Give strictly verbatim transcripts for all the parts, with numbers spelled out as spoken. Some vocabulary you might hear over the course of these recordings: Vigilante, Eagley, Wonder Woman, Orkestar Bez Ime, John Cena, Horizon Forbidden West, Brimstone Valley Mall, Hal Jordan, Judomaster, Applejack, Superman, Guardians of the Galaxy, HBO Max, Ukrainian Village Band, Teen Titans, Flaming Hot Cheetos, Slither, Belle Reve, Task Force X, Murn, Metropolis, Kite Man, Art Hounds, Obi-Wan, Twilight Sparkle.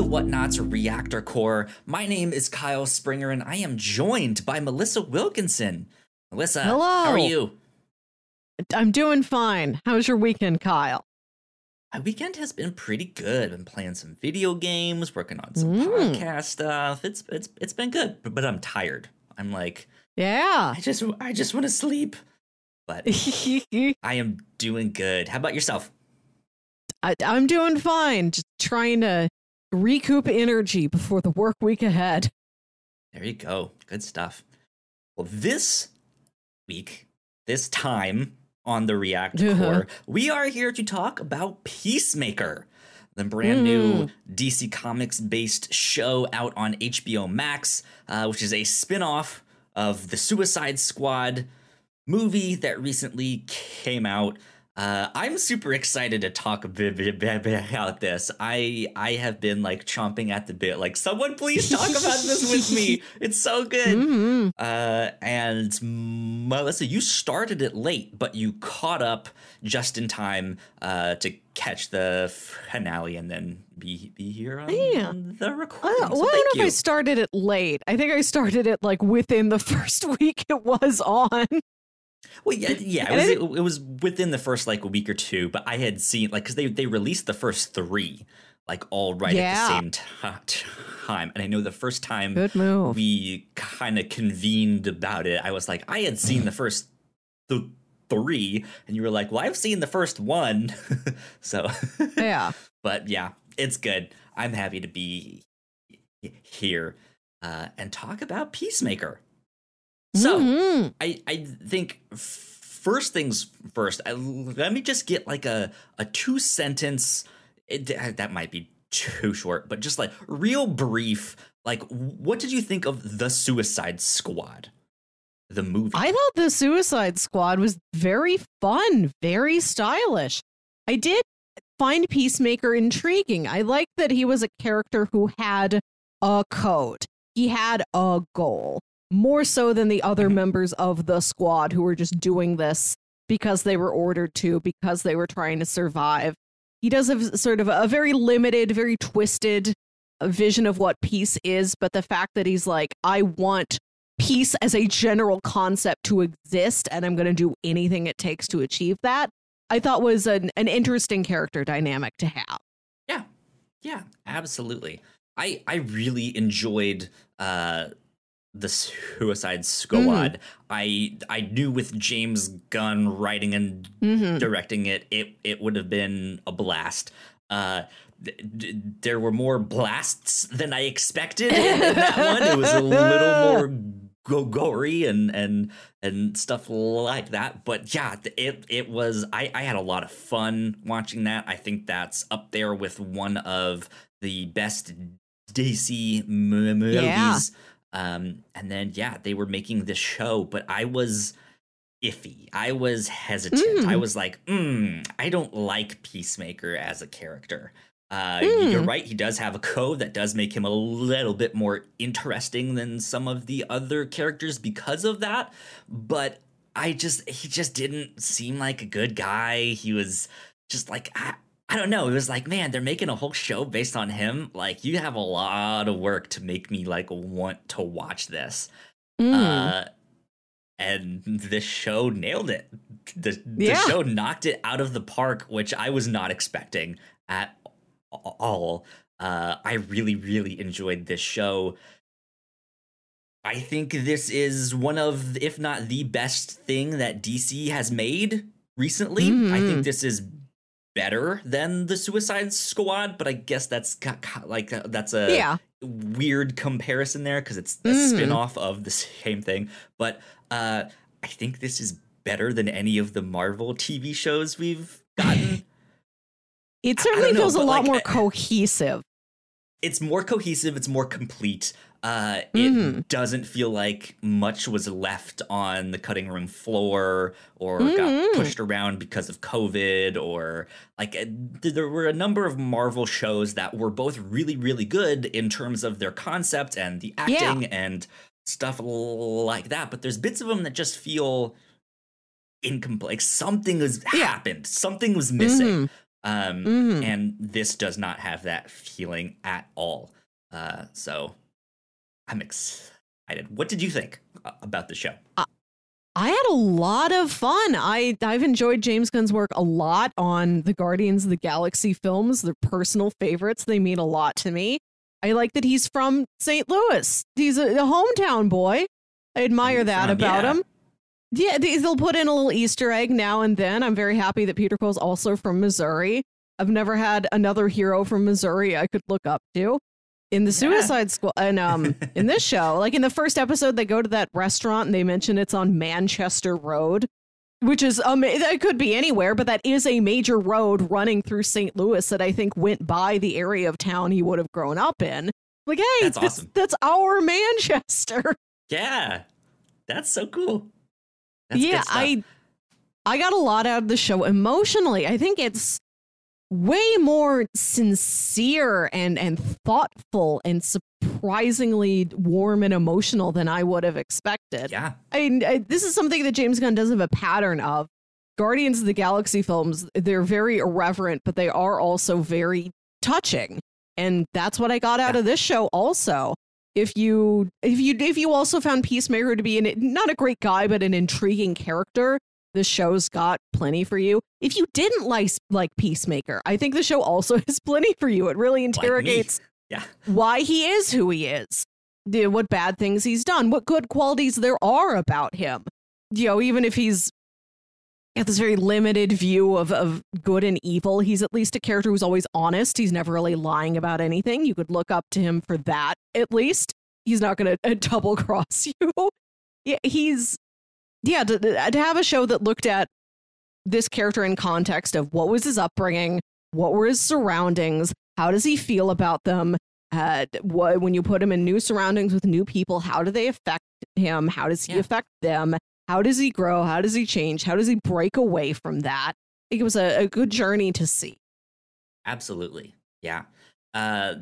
the Whatnots Reactor Core. My name is Kyle Springer, and I am joined by Melissa Wilkinson. Melissa, hello. How are you? I'm doing fine. How was your weekend, Kyle? My weekend has been pretty good. I've been playing some video games, working on some mm. podcast stuff. It's it's it's been good, but, but I'm tired. I'm like, yeah, I just I just want to sleep. But I am doing good. How about yourself? I, I'm doing fine. Just trying to recoup energy before the work week ahead. There you go. Good stuff. Well, this week, this time on the Reactor uh-huh. Core, we are here to talk about Peacemaker, the brand mm. new D C Comics based show out on H B O Max, uh, which is a spinoff of The Suicide Squad movie that recently came out. Uh, I'm super excited to talk about this. I I have been like chomping at the bit, like, someone please talk about this with me. It's so good. Mm-hmm. Uh, and Melissa, you started it late, but you caught up just in time uh, to catch the finale and then be be here on yeah. the recording. Uh, well, so I don't know you. if I started it late. I think I started it like within the first week it was on. Well, yeah, yeah, it was, it, it was within the first like week or two, but I had seen like because they, they released the first three like all right yeah. at the same t- time. And I know the first time we kind of convened about it, I was like, I had seen the first th- three and you were like, well, I've seen the first one. So, yeah, but yeah, it's good. I'm happy to be here uh, and talk about Peacemaker. So mm-hmm. I, I think first things first, I, let me just get like a, a two sentence it, that might be too short, but just like real brief. Like, what did you think of The Suicide Squad, the movie? I thought The Suicide Squad was very fun, very stylish. I did find Peacemaker intriguing. I liked that he was a character who had a code. He had a goal. More so than the other members of the squad who were just doing this because they were ordered to, because they were trying to survive. He does have sort of a very limited, very twisted vision of what peace is. But the fact that he's like, I want peace as a general concept to exist, and I'm going to do anything it takes to achieve that, I thought was an, an interesting character dynamic to have. Yeah, yeah, absolutely. I, I really enjoyed uh The Suicide Squad. Mm. I I knew with James Gunn writing and mm-hmm. directing it, it it would have been a blast. Uh, th- th- there were more blasts than I expected in, in that one. It was a little more go- gory and and and stuff like that. But yeah, it it was. I I had a lot of fun watching that. I think that's up there with one of the best D C movies. Yeah. Um, and then, yeah, they were making this show, but I was iffy. I was hesitant. Mm. I was like, mm, I don't like Peacemaker as a character. Uh, mm. You're right. He does have a code that does make him a little bit more interesting than some of the other characters because of that. But I just he just didn't seem like a good guy. He was just like, I, I don't know. It was like, man, they're making a whole show based on him. Like, you have a lot of work to make me like want to watch this. Mm. Uh, and this show nailed it. The, yeah. the show knocked it out of the park, which I was not expecting at all. Uh, I really, really enjoyed this show. I think this is one of, if not the best thing that D C has made recently. Mm-hmm. I think this is better than The Suicide Squad, but I guess that's got, got, like uh, that's a yeah. weird comparison there because it's a mm-hmm. spin-off of the same thing. But uh, I think this is better than any of the Marvel T V shows we've gotten. It certainly know, feels a lot like, more cohesive. It's more cohesive. It's more complete. Uh, mm-hmm. It doesn't feel like much was left on the cutting room floor or mm-hmm. got pushed around because of COVID or like uh, there were a number of Marvel shows that were both really, really good in terms of their concept and the acting yeah. and stuff like that. But there's bits of them that just feel incomplete. Like something has yeah. happened. Something was missing. Mm-hmm. Um, mm-hmm. And this does not have that feeling at all. Uh, so I'm excited. What did you think about the show? Uh, I had a lot of fun. I, I've enjoyed James Gunn's work a lot on the Guardians of the Galaxy films. They're personal favorites. They mean a lot to me. I like that he's from Saint Louis. He's a, a hometown boy. I admire that from, about yeah. him. Yeah, they'll put in a little Easter egg now and then. I'm very happy that Peter Quill's also from Missouri. I've never had another hero from Missouri I could look up to. In the Suicide yeah. Squad, and um, in this show, like in the first episode, they go to that restaurant and they mention it's on Manchester Road, which is um, it could be anywhere, but that is a major road running through Saint Louis that I think went by the area of town he would have grown up in. Like, hey, that's it's, awesome. That's our Manchester. Yeah, that's so cool. That's yeah, I, I got a lot out of the show emotionally. I think it's way more sincere and and thoughtful and surprisingly warm and emotional than I would have expected. Yeah, I mean, I, this is something that James Gunn does have a pattern of. Guardians of the Galaxy films, they're very irreverent, but they are also very touching. And that's what I got out yeah. of this show also. If you if you if you also found Peacemaker to be an, not a great guy, but an intriguing character, the show's got plenty for you. If you didn't like like Peacemaker, I think the show also has plenty for you. It really interrogates like yeah. why he is who he is, what bad things he's done, what good qualities there are about him. You know, even if he's got this very limited view of, of good and evil, he's at least a character who's always honest. He's never really lying about anything. You could look up to him for that, at least. He's not going to double cross you. Yeah, he's... Yeah, to, to have a show that looked at this character in context of what was his upbringing, what were his surroundings, how does he feel about them, uh, what, when you put him in new surroundings with new people, how do they affect him, how does he yeah. affect them, how does he grow, how does he change, how does he break away from that? It was a, a good journey to see. Absolutely, yeah. Uh,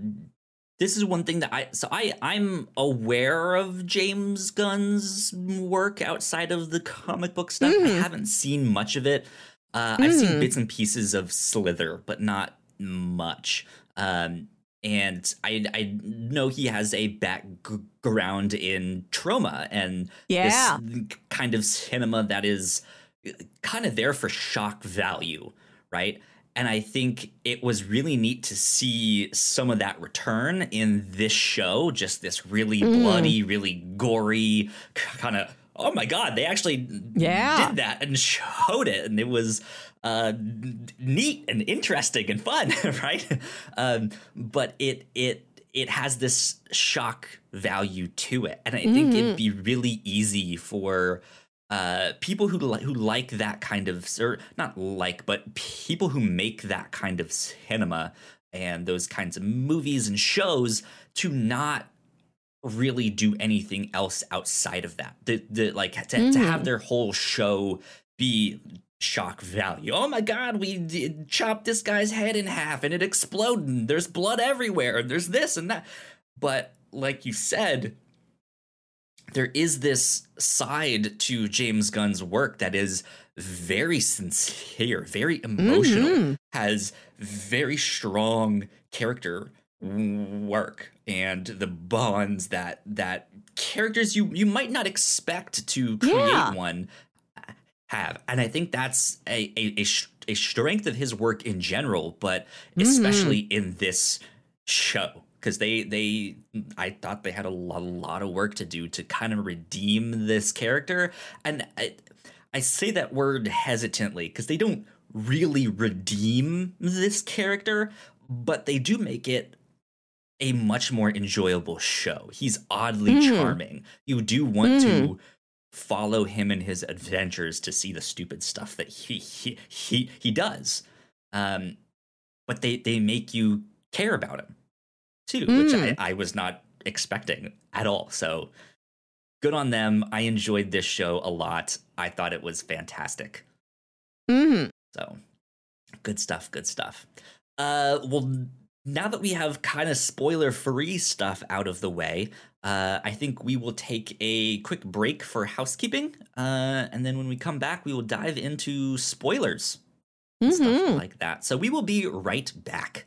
this is one thing that I so I I'm aware of James Gunn's work outside of the comic book stuff. Mm. I haven't seen much of it. Uh, mm. I've seen bits and pieces of Slither, but not much. Um, and I I know he has a background in trauma and yeah. this kind of cinema that is kind of there for shock value, right? And I think it was really neat to see some of that return in this show. Just this really mm. bloody, really gory kind of, oh, my God, they actually yeah. did that and showed it. And it was uh, neat and interesting and fun. Right. Um, but it it it has this shock value to it. And I mm-hmm. think it'd be really easy for Uh, people who li- who like that kind of, or not like, but people who make that kind of cinema and those kinds of movies and shows to not really do anything else outside of that. The, the like to, mm. to have their whole show be shock value. Oh my God, we d- chopped this guy's head in half and it exploded. And there's blood everywhere. And there's this and that. But like you said, there is this side to James Gunn's work that is very sincere, very emotional, mm-hmm. has very strong character work and the bonds that that characters you, you might not expect to create yeah. one have. And I think that's a, a, a, a strength of his work in general, but mm-hmm. especially in this show. Because they, they, I thought they had a lot, a lot of work to do to kind of redeem this character. And I, I say that word hesitantly because they don't really redeem this character, but they do make it a much more enjoyable show. He's oddly mm. charming. You do want mm. to follow him in his adventures to see the stupid stuff that he he he, he does. Um, but they, they make you care about him too, which mm. I, I was not expecting at all. So good on them. I enjoyed this show a lot. I thought it was fantastic. Mm. So good stuff. Good stuff. Uh, well, now that we have kind of spoiler free stuff out of the way, uh, I think we will take a quick break for housekeeping. Uh, and then when we come back, we will dive into spoilers. mm-hmm. stuff like that. So we will be right back.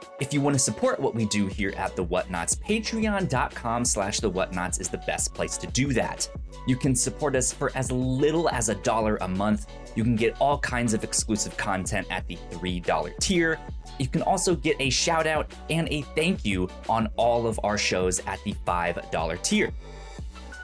If you want to support what we do here at The Whatnots, patreon.com slash The Whatnots is the best place to do that. You can support us for as little as a dollar a month. You can get all kinds of exclusive content at the three dollar tier. You can also get a shout out and a thank you on all of our shows at the five dollar tier.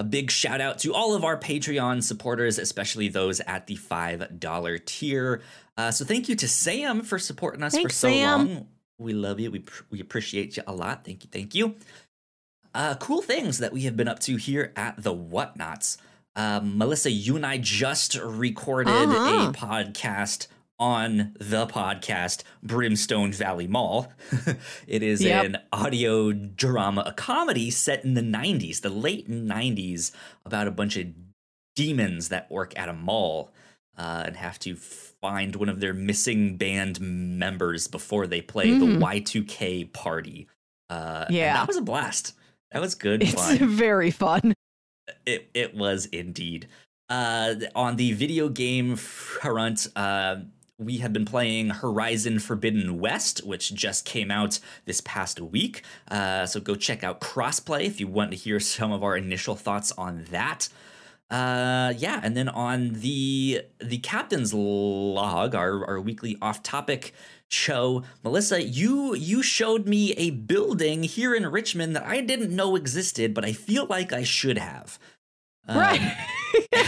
A big shout out to all of our Patreon supporters, especially those at the five dollar tier. Uh, so thank you to Sam for supporting us Thanks, for so Sam. long. We love you. We we appreciate you a lot. Thank you. Thank you. Uh, cool things that we have been up to here at The Whatnots. Uh, Melissa, you and I just recorded uh-huh. a podcast on the podcast Brimstone Valley Mall. It is yep. an audio drama, a comedy set in the nineties, the late nineties, about a bunch of demons that work at a mall uh, and have to find one of their missing band members before they play mm-hmm. the Y two K party. Uh, yeah. That was a blast. That was good it's fun. It's very fun. It, it was indeed. Uh, on the video game front, uh, we have been playing Horizon Forbidden West, which just came out this past week. Uh, so go check out Crossplay if you want to hear some of our initial thoughts on that. Uh, yeah, and then on the the Captain's Log, our, our weekly off-topic show, Melissa, you you showed me a building here in Richmond that I didn't know existed, but I feel like I should have. Right. Um,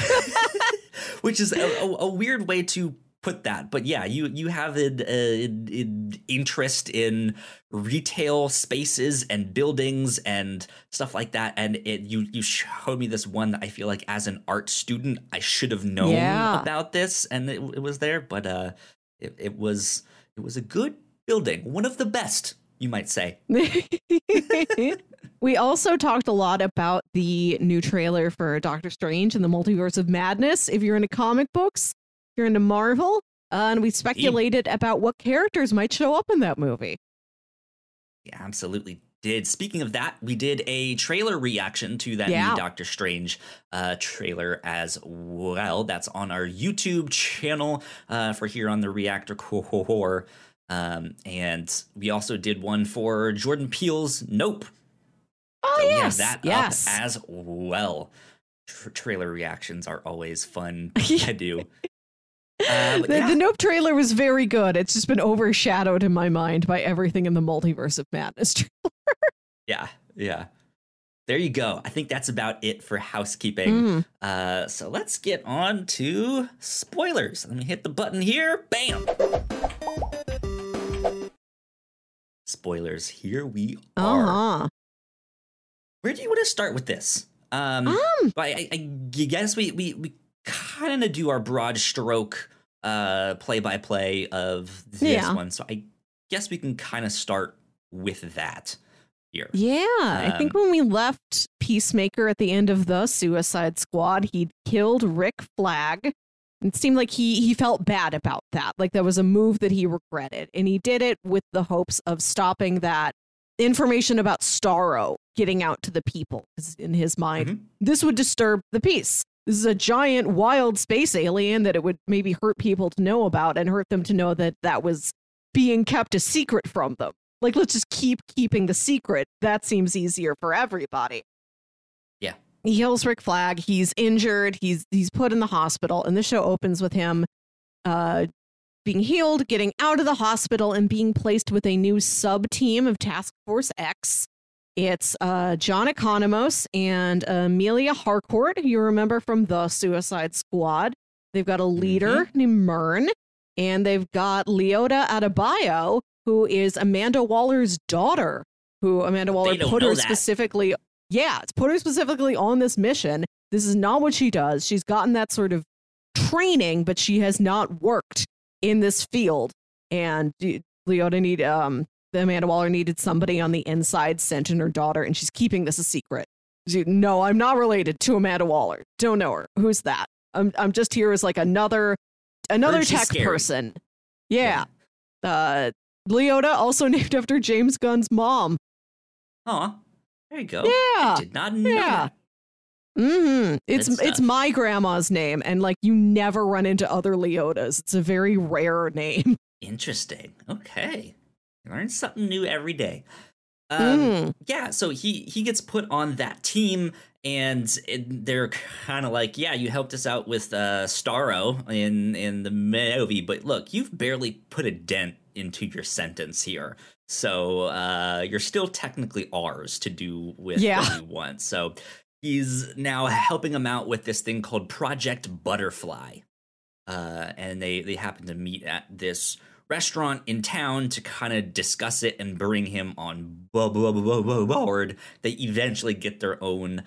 which is a, a, a weird way to put that, but yeah, you you have an, an, an interest in retail spaces and buildings and stuff like that, and it you you showed me this one that I feel like as an art student I should have known yeah. about this, and it, it was there, but uh, it, it was it was a good building, one of the best, you might say. We also talked a lot about the new trailer for Doctor Strange and the Multiverse of Madness. If you're into comic books, you're into Marvel, uh, and we speculated about what characters might show up in that movie. Yeah, absolutely did. Speaking of that, we did a trailer reaction to that yeah. new Doctor Strange uh, trailer as well. That's on our YouTube channel uh, for here on the Reactor Core. Um, and we also did one for Jordan Peele's Nope. Oh, so yes. We have that yes. up as well. Tra- trailer reactions are always fun to do. Uh, the, yeah. the Nope trailer was very good. It's just been overshadowed in my mind by everything in the Multiverse of Madness trailer. Yeah, yeah. There you go. I think that's about it for housekeeping. Mm. Uh, so let's get on to spoilers. Let me hit the button here. Bam! Spoilers. Here we are. Uh-huh. Where do you want to start with this? Um, um. But I, I guess we... we, we kind of do our broad stroke uh play-by-play of this yeah. one, so I guess we can kind of start with that here. Yeah, um, I think when we left Peacemaker at the end of The Suicide Squad, he killed Rick Flag. It seemed like he he felt bad about that, like that was a move that he regretted, and he did it with the hopes of stopping that information about Starro getting out to the people, because in his mind, mm-hmm. this would disturb the peace. This is a giant wild space alien that it would maybe hurt people to know about, and hurt them to know that that was being kept a secret from them. Like, let's just keep keeping the secret. That seems easier for everybody. Yeah. He kills Rick Flag. He's injured. He's he's put in the hospital. And the show opens with him uh, being healed, getting out of the hospital, and being placed with a new sub team of Task Force X. It's uh, John Economos and Amelia Harcourt, who you remember from The Suicide Squad. They've got a leader mm-hmm. named Murn, and they've got Leota Adebayo, who is Amanda Waller's daughter, who Amanda Waller put her that. specifically... Yeah, it's put her specifically on this mission. This is not what she does. She's gotten that sort of training, but she has not worked in this field. And Leota need um the Amanda Waller needed somebody on the inside sent in her daughter, and she's keeping this a secret. She, no, I'm not related to Amanda Waller. Don't know her. Who's that? I'm I'm just here as like another another tech scary. person. Yeah. yeah. Uh, Leota, also named after James Gunn's mom. Huh. There you go. Yeah. I did not know. Yeah. Mm-hmm. It's it's my grandma's name, and like you never run into other Leotas. It's a very rare name. Interesting. Okay. You learn something new every day. Um, mm. Yeah. So he he gets put on that team, and it, they're kind of like, yeah, you helped us out with uh, Starro in in the movie, but look, you've barely put a dent into your sentence here. So uh, you're still technically ours to do with yeah. what you want. So he's now helping him out with this thing called Project Butterfly. Uh, and they, they happen to meet at this restaurant in town to kind of discuss it and bring him on board. They eventually get their own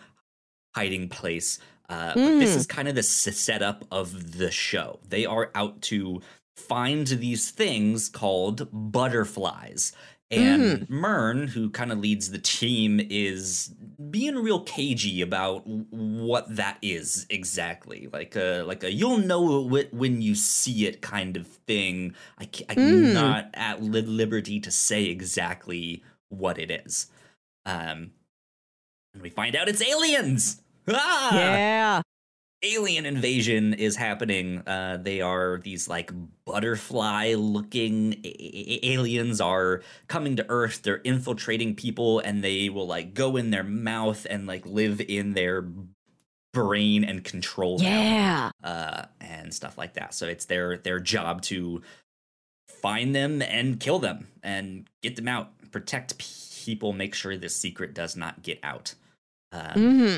hiding place. Uh, mm. But this is kind of the setup of the show. They are out to find these things called butterflies. And mm. Murn, who kind of leads the team, is being real cagey about what that is exactly. Like a, like a you'll know it when you see it kind of thing. I, I'm mm. not at liberty to say exactly what it is. Um, and we find out it's aliens! Ah! Yeah! Alien invasion is happening. Uh, they are these like butterfly looking a- a- aliens are coming to Earth. They're infiltrating people, and they will like go in their mouth and like live in their brain and control them. Yeah. Uh, and stuff like that. So it's their their job to find them and kill them and get them out, protect people, make sure this secret does not get out. Um, mm-hmm.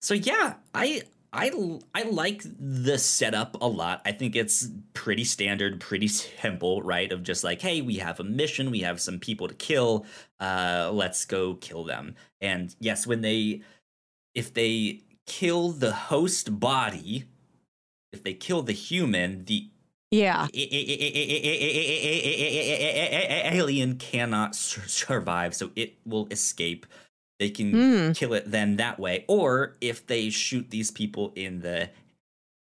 So yeah, I. I, I like the setup a lot. I think it's pretty standard, pretty simple, right? Of just like, hey, we have a mission. We have some people to kill. Uh, let's go kill them. And yes, when they, if they kill the host body, if they kill the human, the yeah. alien cannot survive. So it will escape. They can mm. kill it then that way. Or if they shoot these people in the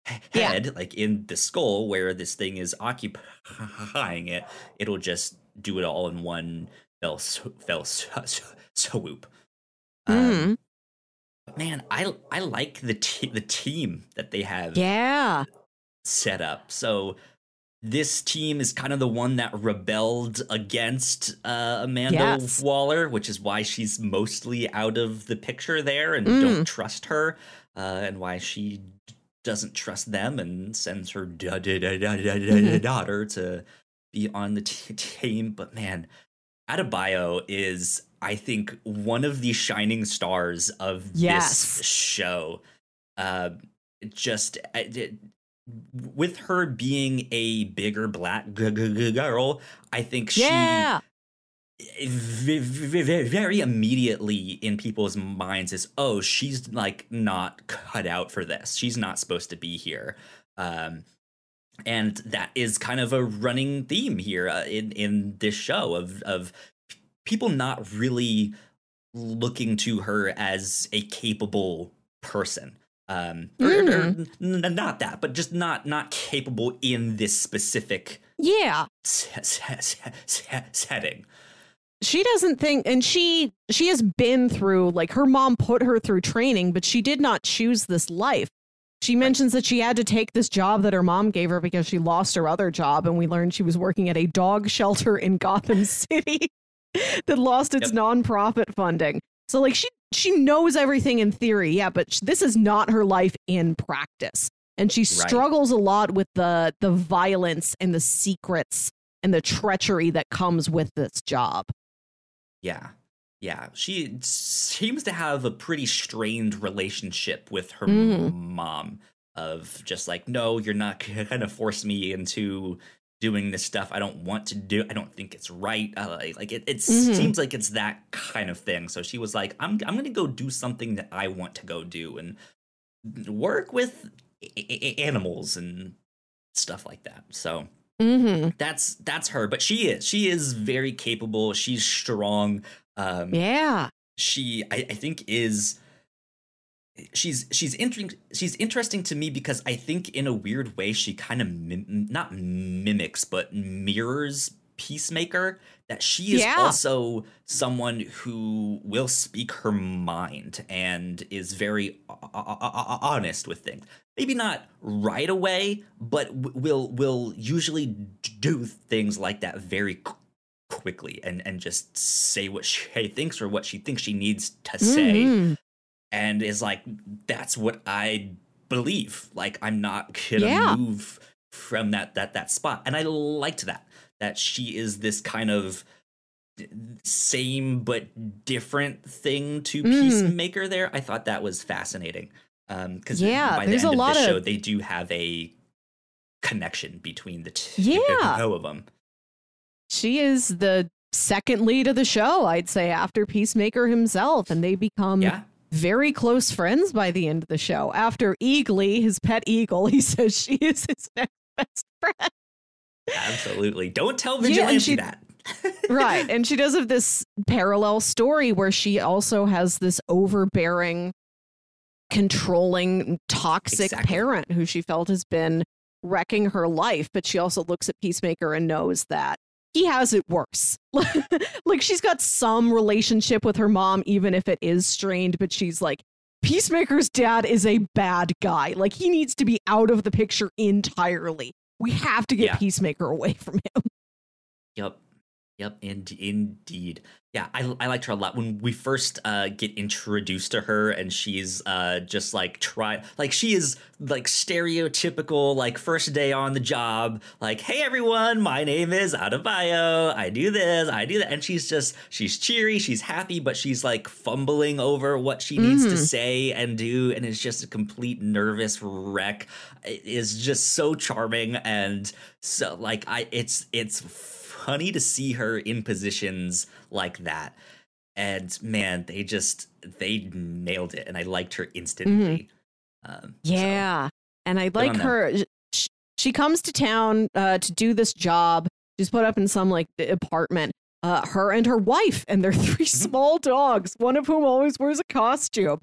head, yeah. like in the skull where this thing is occupying it, it'll just do it all in one fell, fell swoop. Mm. Um, man, I I like the te- the team that they have yeah. set up. So this team is kind of the one that rebelled against uh, Amanda yes. Waller, which is why she's mostly out of the picture there and mm. don't trust her, uh, and why she doesn't trust them and sends her da- da- da- da- da- mm-hmm. daughter to be on the t- team. But man, Adebayo is, I think, one of the shining stars of yes. this show. Uh, just... It, with her being a bigger black g- g- g- girl, I think she yeah. v- v- very immediately in people's minds is, oh, she's like not cut out for this. She's not supposed to be here. Um, and that is kind of a running theme here uh, in, in this show of, of people not really looking to her as a capable person. Um, or, mm. or, or, not that, but just not not capable in this specific yeah se- se- se- se- setting. She doesn't think, and she she has been through, like, her mom put her through training, but she did not choose this life. She mentions that she had to take this job that her mom gave her because she lost her other job, and we learned she was working at a dog shelter in Gotham City that lost its yep. nonprofit funding. So, like, she she knows everything in theory, yeah, but sh- this is not her life in practice. And she right. struggles a lot with the the violence and the secrets and the treachery that comes with this job. Yeah. Yeah, she seems to have a pretty strained relationship with her mm. mom of just like, no, you're not going to force me into doing this stuff I don't want to do. I don't think it's right. Uh, like it, it mm-hmm. seems like it's that kind of thing. So she was like, I'm I'm going to go do something that I want to go do and work with a- a- animals and stuff like that. So mm-hmm. that's that's her. But she is she is very capable. She's strong. Um, yeah, she I, I think is. She's she's interesting. She's interesting to me because I think in a weird way she kind of mim- not mimics but mirrors Peacemaker. That she is yeah. also someone who will speak her mind and is very o- o- o- honest with things. Maybe not right away, but will will usually do things like that very quickly. quickly and and just say what she thinks or what she thinks she needs to say mm-hmm. and is like, that's what I believe, like I'm not gonna yeah. move from that that that spot. And I liked that that she is this kind of same but different thing to mm. Peacemaker there. I thought that was fascinating um because yeah, by the end a of lot the show of... they do have a connection between the two yeah. of them. She is the second lead of the show, I'd say, after Peacemaker himself. And they become yeah. very close friends by the end of the show. After Eagley, his pet eagle, he says she is his next best friend. Absolutely. Don't tell Vigilante yeah, she, that. Right. And she does have this parallel story where she also has this overbearing, controlling, toxic exactly. parent who she felt has been wrecking her life, but she also looks at Peacemaker and knows that he has it worse. Like she's got some relationship with her mom, even if it is strained, but she's like, Peacemaker's dad is a bad guy. Like he needs to be out of the picture entirely. We have to get yeah. Peacemaker away from him. Yep. Yep. And indeed. Yeah. I, I liked her a lot when we first uh, get introduced to her and she's uh, just like try like she is like stereotypical, like first day on the job. Like, hey, everyone, my name is Adebayo. I do this. I do that. And she's just she's cheery. She's happy, but she's like fumbling over what she needs mm. to say and do. And it's just a complete nervous wreck. It is just so charming. And so like I it's it's funny to see her in positions like that. And man, they just they nailed it. And I liked her instantly. Mm-hmm. Um, yeah. So. And I like her. She, she comes to town uh, to do this job. She's put up in some like apartment, uh, her and her wife and their three small dogs, one of whom always wears a costume.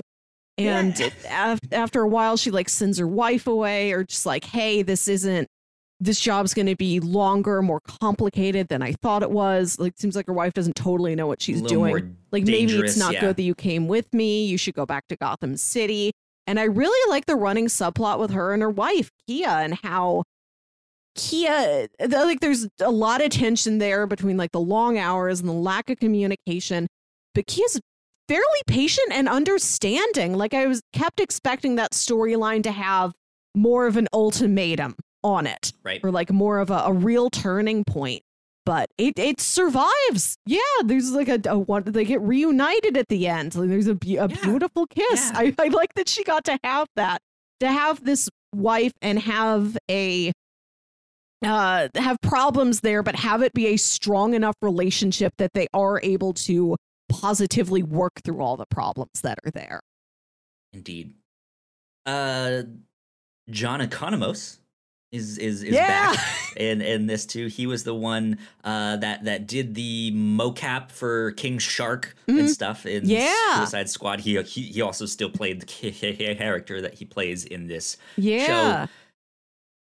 And yeah. af- after a while, she like sends her wife away or just like, hey, this isn't. This job's going to be longer, more complicated than I thought it was. Like, it seems like her wife doesn't totally know what she's doing. Like, maybe it's not yeah. good that you came with me. You should go back to Gotham City. And I really like the running subplot with her and her wife, Kia, and how Kia, like, there's a lot of tension there between, like, the long hours and the lack of communication. But Kia's fairly patient and understanding. Like, I was kept expecting that storyline to have more of an ultimatum on it, right, or like more of a, a real turning point, but it it survives. Yeah, there's like a, a one they get reunited at the end. Like there's a, be- a yeah. beautiful kiss. Yeah. I, I like that she got to have that, to have this wife and have a uh have problems there, but have it be a strong enough relationship that they are able to positively work through all the problems that are there. Indeed, uh, John Economos. Is is is yeah. back in, in this too. He was the one uh, that that did the mocap for King Shark mm-hmm. and stuff in yeah. Suicide Squad. He, he he also still played the character that he plays in this yeah. show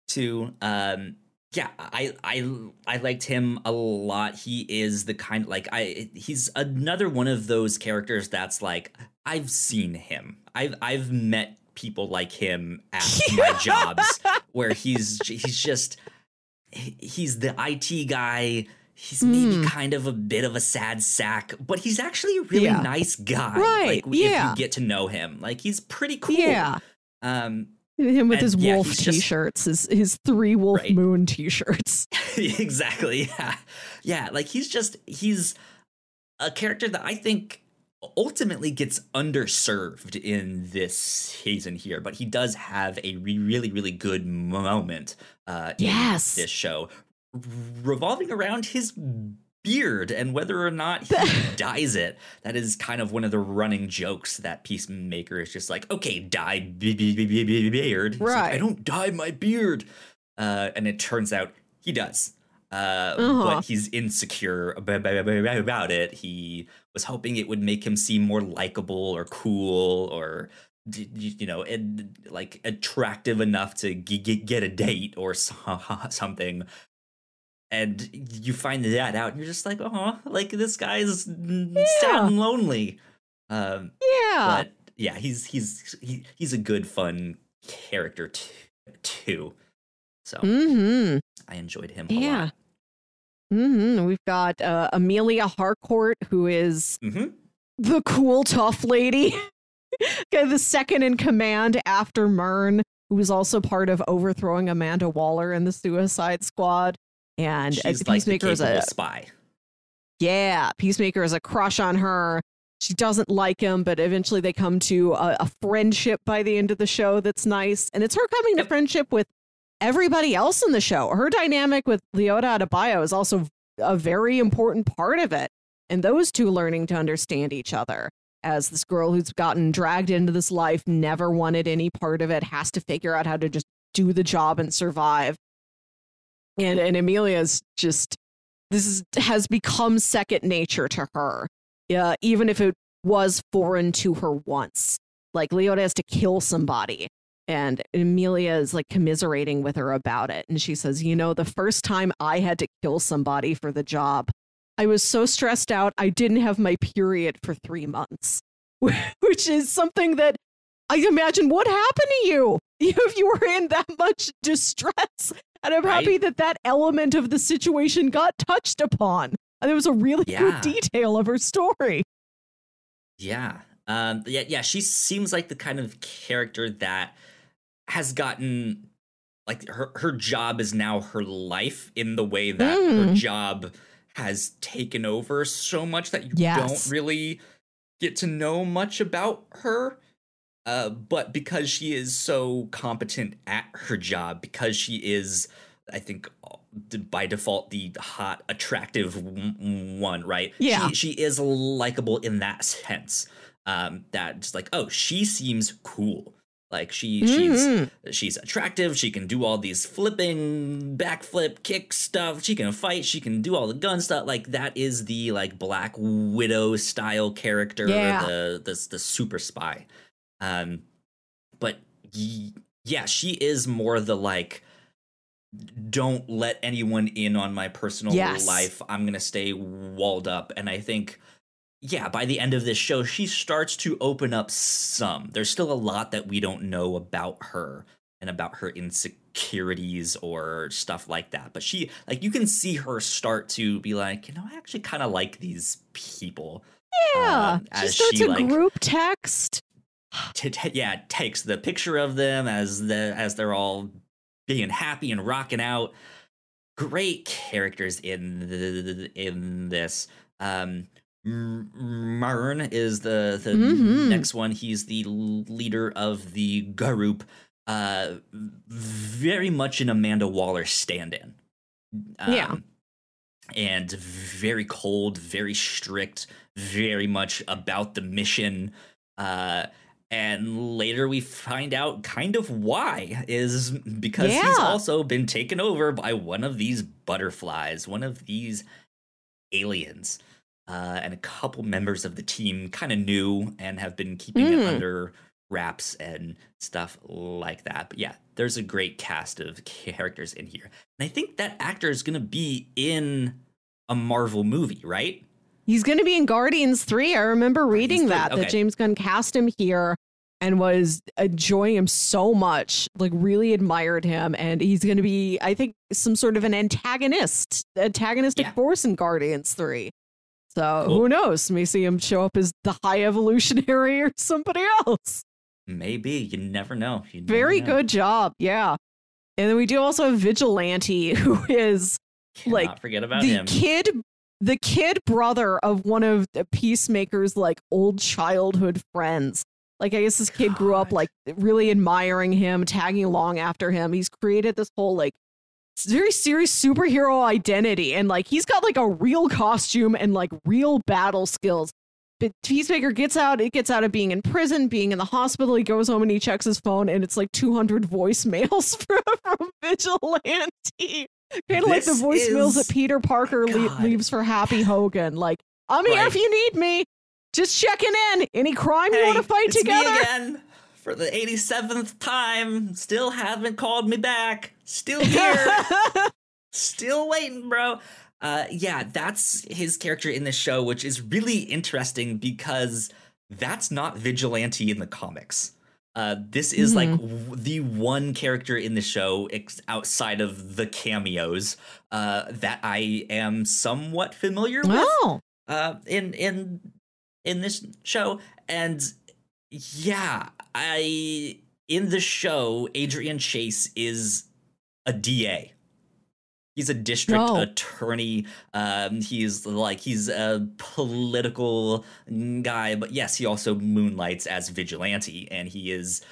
too. Um, yeah, I I I liked him a lot. He is the kind like I he's another one of those characters that's like I've seen him. I've I've met people like him at my jobs where he's he's just he's the I T guy. He's maybe mm. kind of a bit of a sad sack, but he's actually a really yeah. nice guy. Right. Like yeah. if you get to know him, like he's pretty cool. Yeah. Um, him with and, his yeah, wolf t-shirts, just, his his three wolf right. moon t-shirts. Exactly. Yeah. Yeah. Like he's just he's a character that I think ultimately gets underserved in this season here, but he does have a re- really, really good moment uh, yes. in this show, revolving around his beard and whether or not he dyes it. That is kind of one of the running jokes that Peacemaker is just like, okay, dye b- b- b- b- b- beard. Right. Like, I don't dye my beard. Uh, and it turns out he does. Uh, uh-huh. But he's insecure about it. He was hoping it would make him seem more likable or cool or, you know, like attractive enough to get a date or something. And you find that out and you're just like, oh, like this guy's yeah. sad and lonely. Um, yeah. But yeah, he's he's he, he's a good, fun character, t- too. So mm-hmm. I enjoyed him yeah. a lot. Mm-hmm. We've got uh, Amelia Harcourt, who is mm-hmm. the cool, tough lady, the second in command after Murn, who was also part of overthrowing Amanda Waller in the Suicide Squad. And she's like Peacemaker is a spy. Yeah, Peacemaker is a crush on her. She doesn't like him, but eventually they come to a, a friendship by the end of the show that's nice. And it's her coming to yep. friendship with everybody else in the show. Her dynamic with Leota Adebayo is also a very important part of it. And those two learning to understand each other as this girl who's gotten dragged into this life, never wanted any part of it, has to figure out how to just do the job and survive. And and Amelia's just, this is, has become second nature to her, yeah, even if it was foreign to her once. Like, Leota has to kill somebody. And Amelia is like commiserating with her about it. And she says, you know, the first time I had to kill somebody for the job, I was so stressed out, I didn't have my period for three months, which is something that I imagine would happen to you if you were in that much distress. And I'm right. happy that that element of the situation got touched upon. And it was a really yeah. good detail of her story. Yeah. Um, yeah. Yeah. She seems like the kind of character that has gotten, like, her, her job is now her life in the way that mm. her job has taken over so much that you yes. don't really get to know much about her. Uh, but because she is so competent at her job, because she is, I think, by default, the hot, attractive one, right? Yeah. She, she is likable in that sense. Um, that just like, oh, she seems cool. Like, she mm-hmm. she's she's attractive. She can do all these flipping, backflip, kick stuff. She can fight. She can do all the gun stuff. Like, that is the, like, Black Widow style character, yeah. the, the the super spy. Um, but y- yeah, she is more the, like, don't let anyone in on my personal yes. life. I'm going to stay walled up. And I think, yeah, by the end of this show, she starts to open up some. There's still a lot that we don't know about her and about her insecurities or stuff like that. But she, like, you can see her start to be like, you know, I actually kind of like these people. Yeah. Um, she starts she, a like, group text. T- t- yeah, takes the picture of them as the as they're all being happy and rocking out. Great characters in the, in this. Um, Murn is the the mm-hmm. next one. He's the leader of the group. Uh, very much an Amanda Waller stand-in. Um, yeah, and very cold, very strict, very much about the mission. Uh, And later we find out kind of why is because yeah. he's also been taken over by one of these butterflies, one of these aliens. Uh, and a couple members of the team kind of knew and have been keeping mm. it under wraps and stuff like that. But yeah, there's a great cast of characters in here. And I think that actor is going to be in a Marvel movie, right? He's going to be in Guardians three. I remember reading that, okay. that James Gunn cast him here and was enjoying him so much, like really admired him. And he's going to be, I think, some sort of an antagonist, antagonistic yeah. force in Guardians three. So cool. Who knows? May see him show up as the High Evolutionary or somebody else. Maybe. You never know. You never Very know. Good job. Yeah. And then we do also have Vigilante, who is Cannot like forget about the him. kid the kid brother of one of the Peacemaker's like old childhood friends. Like, I guess this kid God. grew up like really admiring him, tagging along after him. He's created this whole like very serious superhero identity, and like he's got like a real costume and like real battle skills. But Peacemaker gets out, it gets out of being in prison, being in the hospital. He goes home and he checks his phone, and it's like two hundred voicemails from, from Vigilante. Kind of like the voicemails is... that Peter Parker le- leaves for Happy Hogan. Like, I'm here right. if you need me. Just checking in. Any crime hey, you want to fight it's together? Me again. For the eighty-seventh time. Still haven't called me back. Still here. Still waiting, bro. Uh, yeah, that's his character in the show, which is really interesting because that's not Vigilante in the comics. Uh, this is mm-hmm. like w- the one character in the show ex- outside of the cameos uh, that I am somewhat familiar oh. with uh, in in in this show. And yeah, I in the show, Adrian Chase is a D A. He's a district no. attorney. Um, he's like he's a political guy, but yes, he also moonlights as Vigilante, and he is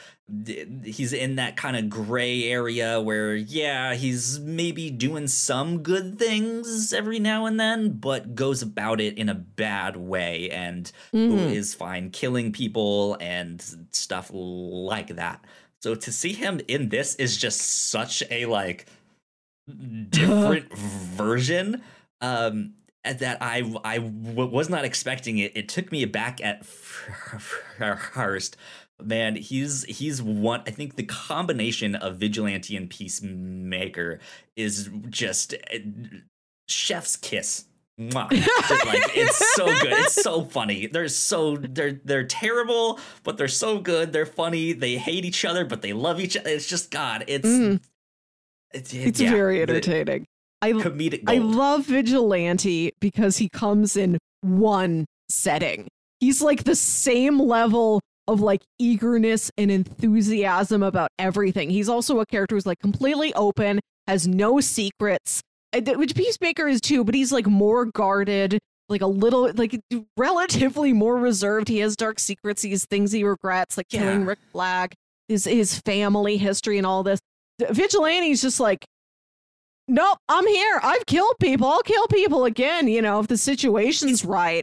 he's in that kind of gray area where, yeah, he's maybe doing some good things every now and then, but goes about it in a bad way and mm. is fine killing people and stuff like that. So to see him in this is just such a like. different version um that I I w- was not expecting it. It took me aback at first. Man, he's he's one. I think the combination of Vigilante and Peacemaker is just uh, chef's kiss. Mwah. Just like, it's so good. It's so funny. They're so they're they're terrible, but they're so good. They're funny. They hate each other, but they love each other. It's just God. It's. Mm. It's, it's yeah, very entertaining. I, I love Vigilante because he comes in one setting. He's like the same level of like eagerness and enthusiasm about everything. He's also a character who's like completely open, has no secrets, which Peacemaker is too, but he's like more guarded, like a little, like relatively more reserved. He has dark secrets. He has things he regrets, like yeah. killing Rick Flag, his, his family history and all this. Vigilante's just like, nope, I'm here. I've killed people. I'll kill people again, you know, if the situation's right.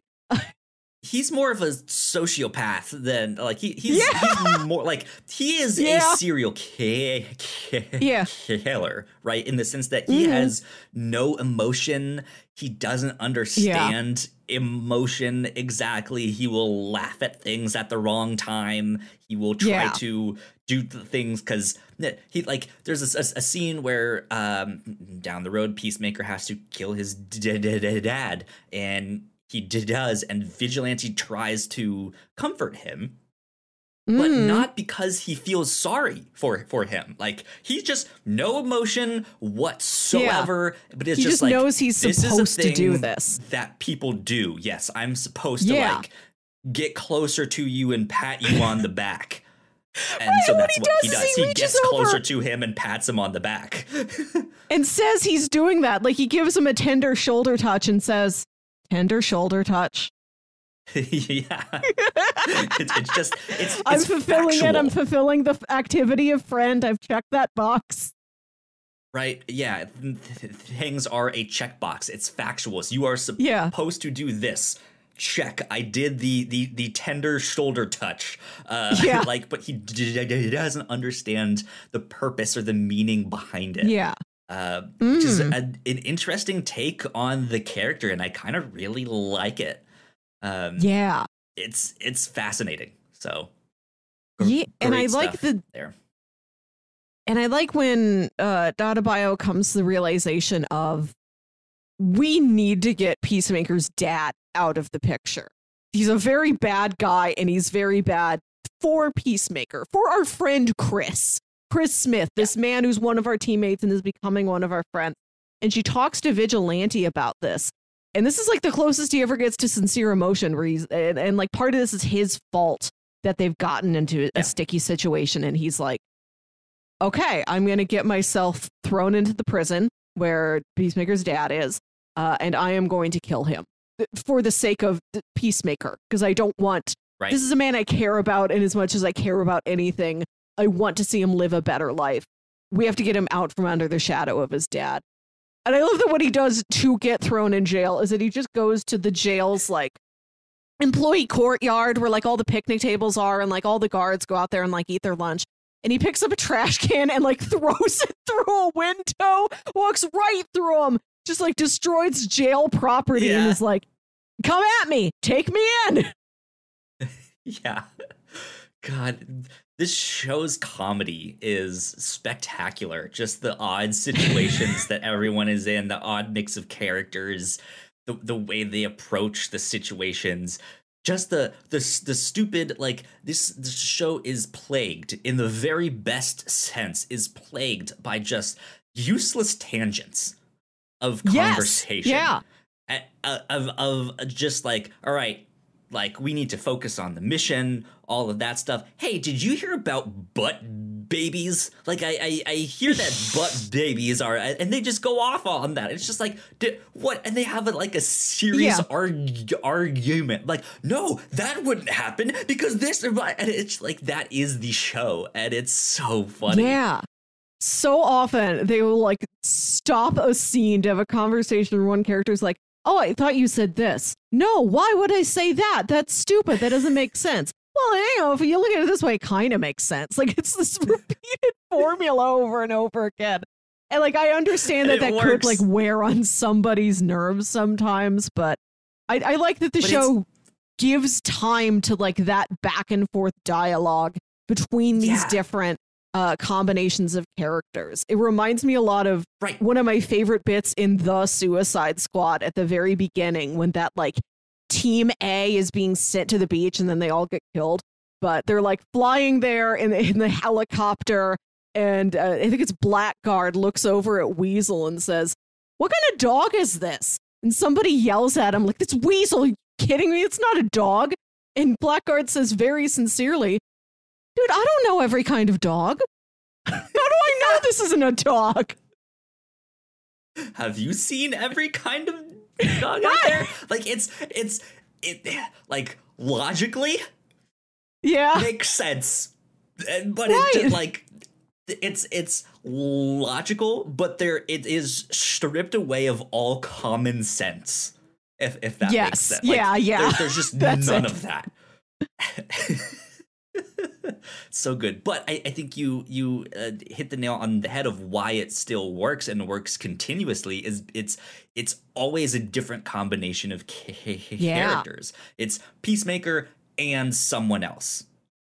He's more of a sociopath than like he, he's, yeah. he's more like he is yeah. a serial ki- ki- yeah. killer, right? In the sense that he mm-hmm. has no emotion. He doesn't understand yeah. emotion exactly. He will laugh at things at the wrong time. He will try yeah. to do things because he like there's a, a, a scene where um, down the road, Peacemaker has to kill his dad and he does, and Vigilante tries to comfort him, mm. but not because he feels sorry for for him. Like, he's just no emotion whatsoever. Yeah. But it's he just, just like, knows he's this supposed is a thing to do this that people do. Yes, I'm supposed yeah. to like get closer to you and pat you on the back. And right, so that's what he does. What he, does. He, he gets closer over. to him and pats him on the back, and says he's doing that. Like, he gives him a tender shoulder touch and says. Tender shoulder touch. yeah. it's, it's just, it's, I'm it's fulfilling factual. it. I'm fulfilling the activity of friend. I've checked that box. Right. Yeah. Things are a checkbox. It's factual. So you are supposed yeah. to do this. Check. I did the the the tender shoulder touch. Uh, yeah. Like, but he, he doesn't understand the purpose or the meaning behind it. Yeah. Uh, mm. Which is a, an interesting take on the character, and I kind of really like it. Um, yeah, it's it's fascinating. So, gr- yeah, and I like the there, and I like when uh, Adebayo comes to the realization of we need to get Peacemaker's dad out of the picture. He's a very bad guy, and he's very bad for Peacemaker, for our friend Chris. Chris Smith, this yeah. man who's one of our teammates and is becoming one of our friends. And she talks to Vigilante about this. And this is like the closest he ever gets to sincere emotion. Where he's, and, and like part of this is his fault that they've gotten into a yeah. sticky situation. And he's like, okay, I'm going to get myself thrown into the prison where Peacemaker's dad is. uh, and I am going to kill him for the sake of the Peacemaker, because I don't want... Right. This is a man I care about, and as much as I care about anything, I want to see him live a better life. We have to get him out from under the shadow of his dad. And I love that what he does to get thrown in jail is that he just goes to the jail's, like, employee courtyard where, like, all the picnic tables are, and, like, all the guards go out there and, like, eat their lunch. And he picks up a trash can and, like, throws it through a window, walks right through him, just, like, destroys jail property, yeah. and is like, come at me, take me in. Yeah. God, this show's comedy is spectacular. Just the odd situations that everyone is in, the odd mix of characters, the the way they approach the situations, just the the the stupid, like, this this show is plagued, in the very best sense, is plagued by just useless tangents of conversation. Yes, yeah. Of, of, of just like, all right, like, we need to focus on the mission, all of that stuff. Hey, did you hear about butt babies? Like, I I, I hear that butt babies are, and they just go off on that. It's just like, did, what? And they have a, like a serious yeah. arg- argument. Like, no, that wouldn't happen because this. And it's like, that is the show, and it's so funny. Yeah. So often they will, like, stop a scene to have a conversation where one character's like, oh, I thought you said this. No, why would I say that? That's stupid. That doesn't make sense. Well, you know, if you look at it this way, it kind of makes sense. Like, it's this repeated formula over and over again. And, like, I understand that that works. Could, like, wear on somebody's nerves sometimes, but I, I like that the but show gives time to, like, that back and forth dialogue between these yeah. different Uh, combinations of characters. It reminds me a lot of right. one of my favorite bits in The Suicide Squad at the very beginning, when that, like, team A is being sent to the beach and then they all get killed, but they're, like, flying there in the, in the helicopter, and uh, I think it's Blackguard looks over at Weasel and says, what kind of dog is this? And somebody yells at him, like, it's Weasel, are you kidding me? It's not a dog. And Blackguard says very sincerely, dude, I don't know every kind of dog. How do I know this isn't a dog? Have you seen every kind of dog out there? Like, it's, it's, it, like, logically, yeah, makes sense. But right. it just, like, it's, it's logical, but there, it is stripped away of all common sense, if, if that yes. makes sense. Like, yeah, yeah. There's, there's just none it. of that. So good. But I, I think you you uh, hit the nail on the head of why it still works and works continuously. Is it's it's always a different combination of yeah. characters. It's Peacemaker and someone else.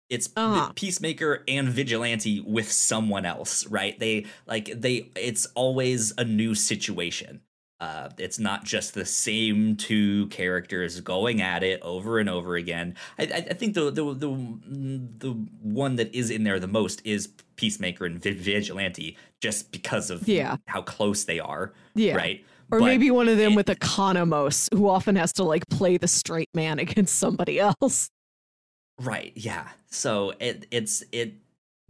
It's uh. Peacemaker and Vigilante with someone else. Right. They like they it's always a new situation. Uh, it's not just the same two characters going at it over and over again. I, I, I think the, the the the one that is in there the most is Peacemaker and Vigilante, just because of yeah. how close they are. Yeah. Right. Or but maybe one of them it, with Economos, who often has to, like, play the straight man against somebody else. Right. Yeah. So it it's it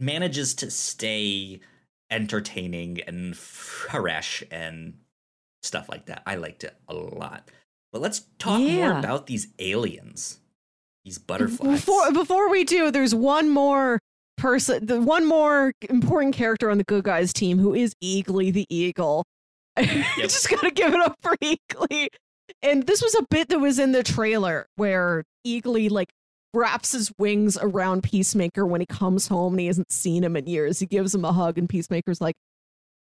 manages to stay entertaining and fresh and stuff like that. I liked it a lot. But let's talk yeah. more about these aliens, these butterflies. Before, before we do, there's one more person, the one more important character on the good guys team, who is Eagley the Eagle. I yep. just got to give it up for Eagley. And this was a bit that was in the trailer where Eagley, like, wraps his wings around Peacemaker when he comes home and he hasn't seen him in years. He gives him a hug, and Peacemaker's like,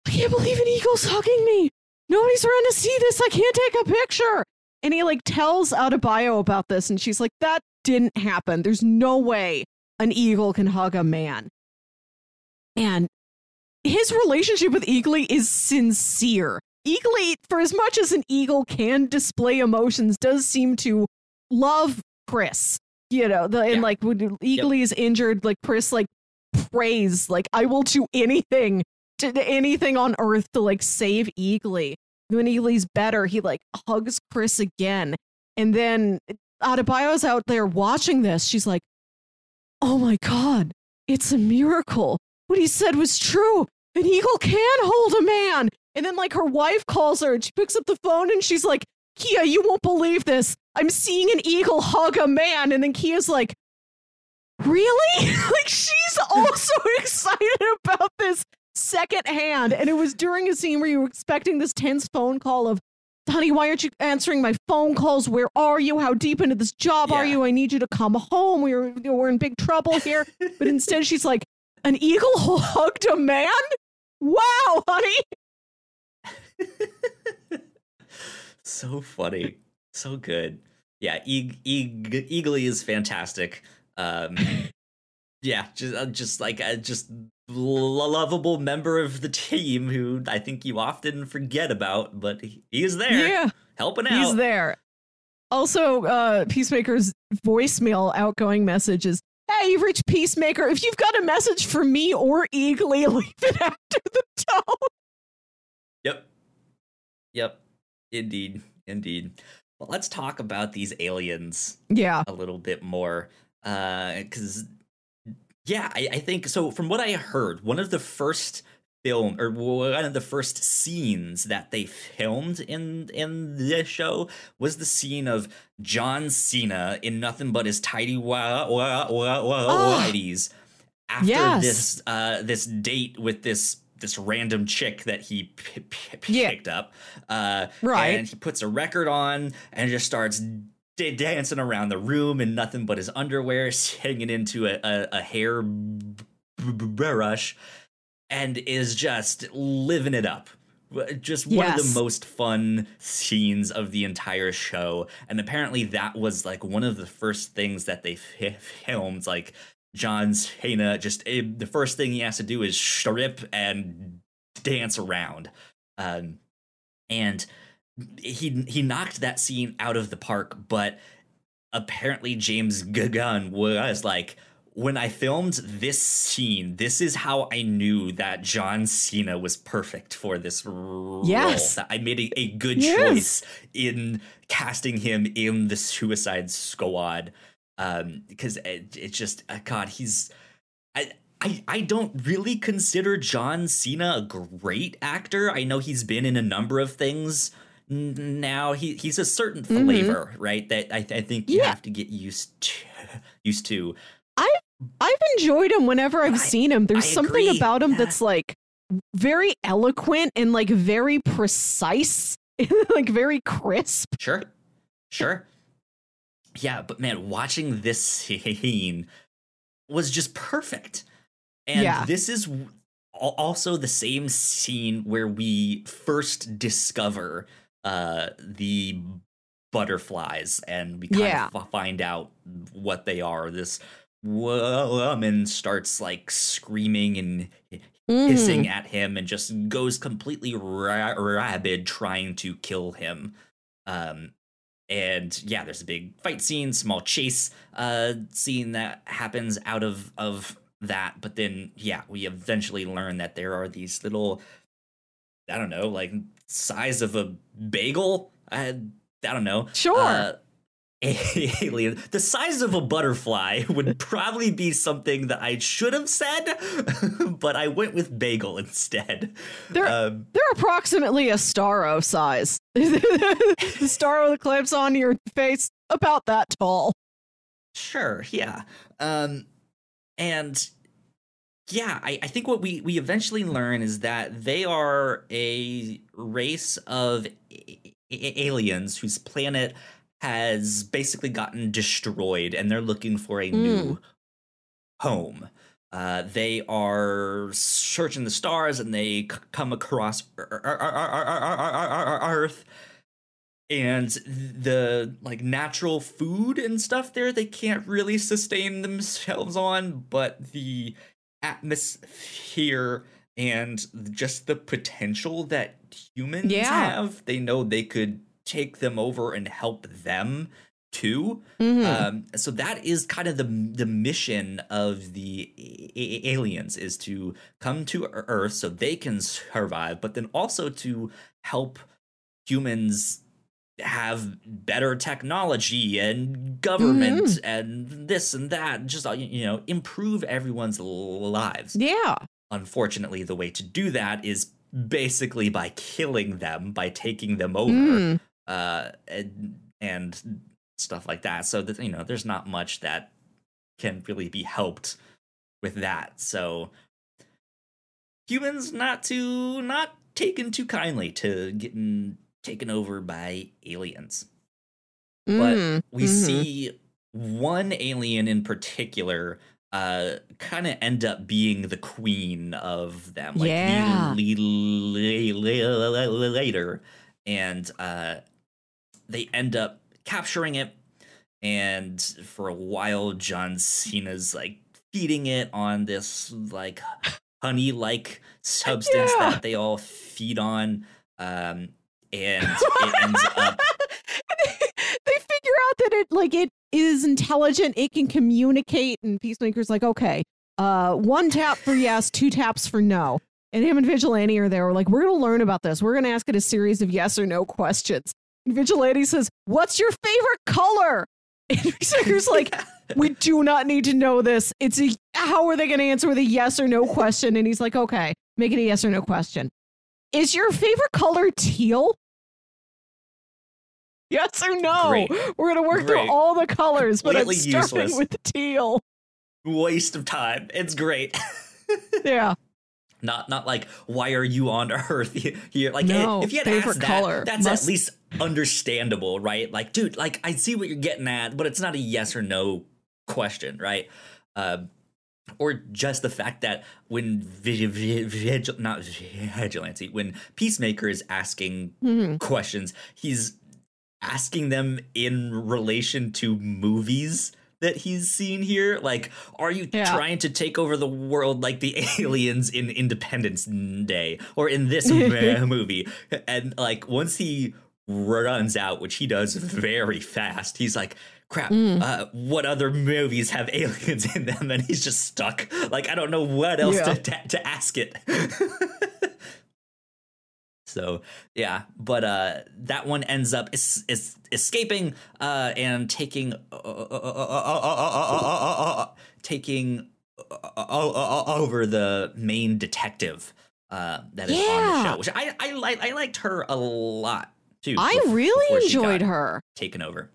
I can't believe an eagle's hugging me. Nobody's around to see this. I can't take a picture. And he, like, tells Adebayo about this, and she's like, that didn't happen. There's no way an eagle can hug a man. And his relationship with Eagley is sincere. Eagley, for as much as an eagle can display emotions, does seem to love Chris. You know, the, and yeah. like, when Eagley yep. is injured, like, Chris, like, prays, like, I will do anything. To anything on earth to, like, save Eagley. When Eagley's better, he, like, hugs Chris again. And then Adebayo's out there watching this. She's like, oh my God, it's a miracle. What he said was true. An eagle can hold a man. And then like her wife calls her and she picks up the phone and she's like, Kia, you won't believe this. I'm seeing an eagle hug a man. And then Kia's like, really? Like, she's also excited about this secondhand. And it was during a scene where you were expecting this tense phone call of, honey, why aren't you answering my phone calls? Where are you? How deep into this job yeah. are you? I need you to come home. We're, we're in big trouble here. But instead, she's like, an eagle hugged a man? Wow, honey. So funny. So good. Yeah, e- e- Eagley is fantastic. Um, yeah, just, just like, uh, just lo- lovable member of the team who I think you often forget about, but he, he's there. Yeah. Helping out. He's there. Also, uh, Peacemaker's voicemail outgoing message is, hey, you've reached Peacemaker. If you've got a message for me or Eagley, leave it after the tone. Yep. Yep. Indeed. Indeed. Well, let's talk about these aliens. Yeah. A little bit more. Uh, because, yeah, I, I think so. From what I heard, one of the first film or one of the first scenes that they filmed in in the show was the scene of John Cena in nothing but his tidy wa wa wa wa whities after yes. this uh this date with this this random chick that he p- p- picked yeah. up uh right and he puts a record on and just starts dancing around the room in nothing but his underwear, hanging into a, a, a hair b- b- brush, and is just living it up. Just one yes. of the most fun scenes of the entire show. And apparently that was like one of the first things that they filmed. Like John Cena, just the first thing he has to do is strip and dance around. Um, and He he knocked that scene out of the park, but apparently James Gunn was like, when I filmed this scene, this is how I knew that John Cena was perfect for this role. Yes. I made a, a good yes. choice in casting him in the Suicide Squad. Um, because it, it just, uh, God, he's... I, I, I don't really consider John Cena a great actor. I know he's been in a number of things now. He he's a certain flavor, mm-hmm. right? That I, I think you yeah. have to get used to, used to. I I've enjoyed him whenever I've I, seen him. There's I something agree. about him yeah. that's like very eloquent and like very precise, like very crisp. Sure, sure. Yeah, but man, watching this scene was just perfect. And yeah. this is also the same scene where we first discover Uh, the butterflies, and we kind yeah. of find out what they are. This woman starts like screaming and mm. hissing at him, and just goes completely ra- rabid trying to kill him. Um, and yeah, there's a big fight scene, small chase uh, scene that happens out of of that. But then, yeah, we eventually learn that there are these little, I don't know, like size of a bagel. I, I don't know. Sure. Uh, alien. The size of a butterfly would probably be something that I should have said, but I went with bagel instead. They're um, they're approximately a Starro size. The Starro that clamps on your face, about that tall. Sure. Yeah. Um, and. Yeah, I, I think what we, we eventually learn is that they are a race of a- a- aliens whose planet has basically gotten destroyed, and they're looking for a mm. new home. Uh, they are searching the stars, and they c- come across Earth, and the like natural food and stuff there they can't really sustain themselves on, but the atmosphere and just the potential that humans yeah. have, they know they could take them over and help them too. Mm-hmm. Um, so that is kind of the the mission of the a- aliens, is to come to Earth so they can survive, but then also to help humans have better technology and government mm-hmm. and this and that, just, you know, improve everyone's lives. Yeah. Unfortunately, the way to do that is basically by killing them, by taking them over, mm. uh, and, and stuff like that. So that, you know, there's not much that can really be helped with that. So humans not too not taken too kindly to getting taken over by aliens. Mm. But we mm-hmm. see one alien in particular uh kind of end up being the queen of them, like yeah. le- le- le- le- le- later, and uh they end up capturing it, and for a while John Cena's like feeding it on this like honey like substance yeah. that they all feed on, um and it ends up they figure out that it like it is intelligent, it can communicate, and Peacemaker's like, okay, uh one tap for yes, two taps for no, and him and Vigilante are there. We're like, we're gonna learn about this, we're gonna ask it a series of yes or no questions. And Vigilante says, what's your favorite color? And Peacemaker's like, we do not need to know this, it's a how are they gonna answer with a yes or no question? And he's like, okay, make it a yes or no question. Is your favorite color teal? Yes or no? Great. We're going to work great. Through all the colors, completely but I'm starting useless. With the teal. Waste of time. It's great. yeah. Not not like, why are you on Earth here? Like, no, if you had asked that, that's must... at least understandable, right? Like, dude, like, I see what you're getting at, but it's not a yes or no question, right? Uh, or just the fact that when Vigil, Vigil, not Vigilante, when Peacemaker is asking mm-hmm. questions, he's asking them in relation to movies that he's seen here. Like, are you yeah. trying to take over the world like the aliens in Independence Day or in this movie? And like, once he runs out, which he does very fast, he's like, crap, mm. uh, what other movies have aliens in them? And he's just stuck. Like, I don't know what else yeah. to, to, to ask it. So, yeah, but uh, that one ends up is, is escaping uh, and taking taking over the main detective uh, that is yeah. on the show, which I, I I liked her a lot, too. I before, really before enjoyed her. Taken over.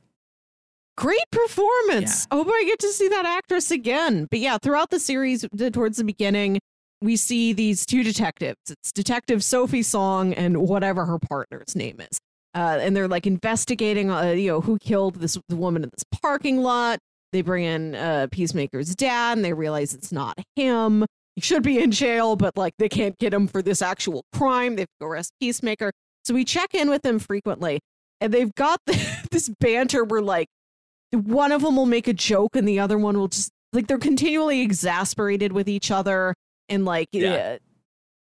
Great performance. Yeah. I hope I get to see that actress again. But yeah, throughout the series, towards the beginning, we see these two detectives. It's Detective Sophie Song and whatever her partner's name is. Uh, and they're like investigating, uh, you know, who killed this the woman in this parking lot. They bring in uh, Peacemaker's dad and they realize it's not him. He should be in jail, but like they can't get him for this actual crime. They have to arrest Peacemaker. So we check in with them frequently and they've got the, this banter where like one of them will make a joke and the other one will just like they're continually exasperated with each other. And like yeah. uh,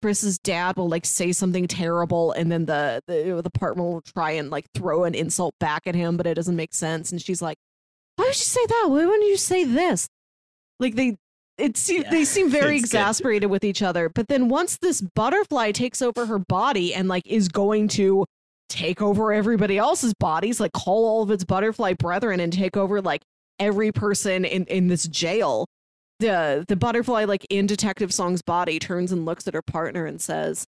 Chris's dad will like say something terrible, and then the the, the partner will try and like throw an insult back at him, but it doesn't make sense. And she's like, "Why would you say that? Why wouldn't you say this?" Like they it seem yeah. they seem very exasperated good. With each other. But then once this butterfly takes over her body and like is going to take over everybody else's bodies, like call all of its butterfly brethren and take over like every person in in this jail. The the butterfly, like in Detective Song's body, turns and looks at her partner and says,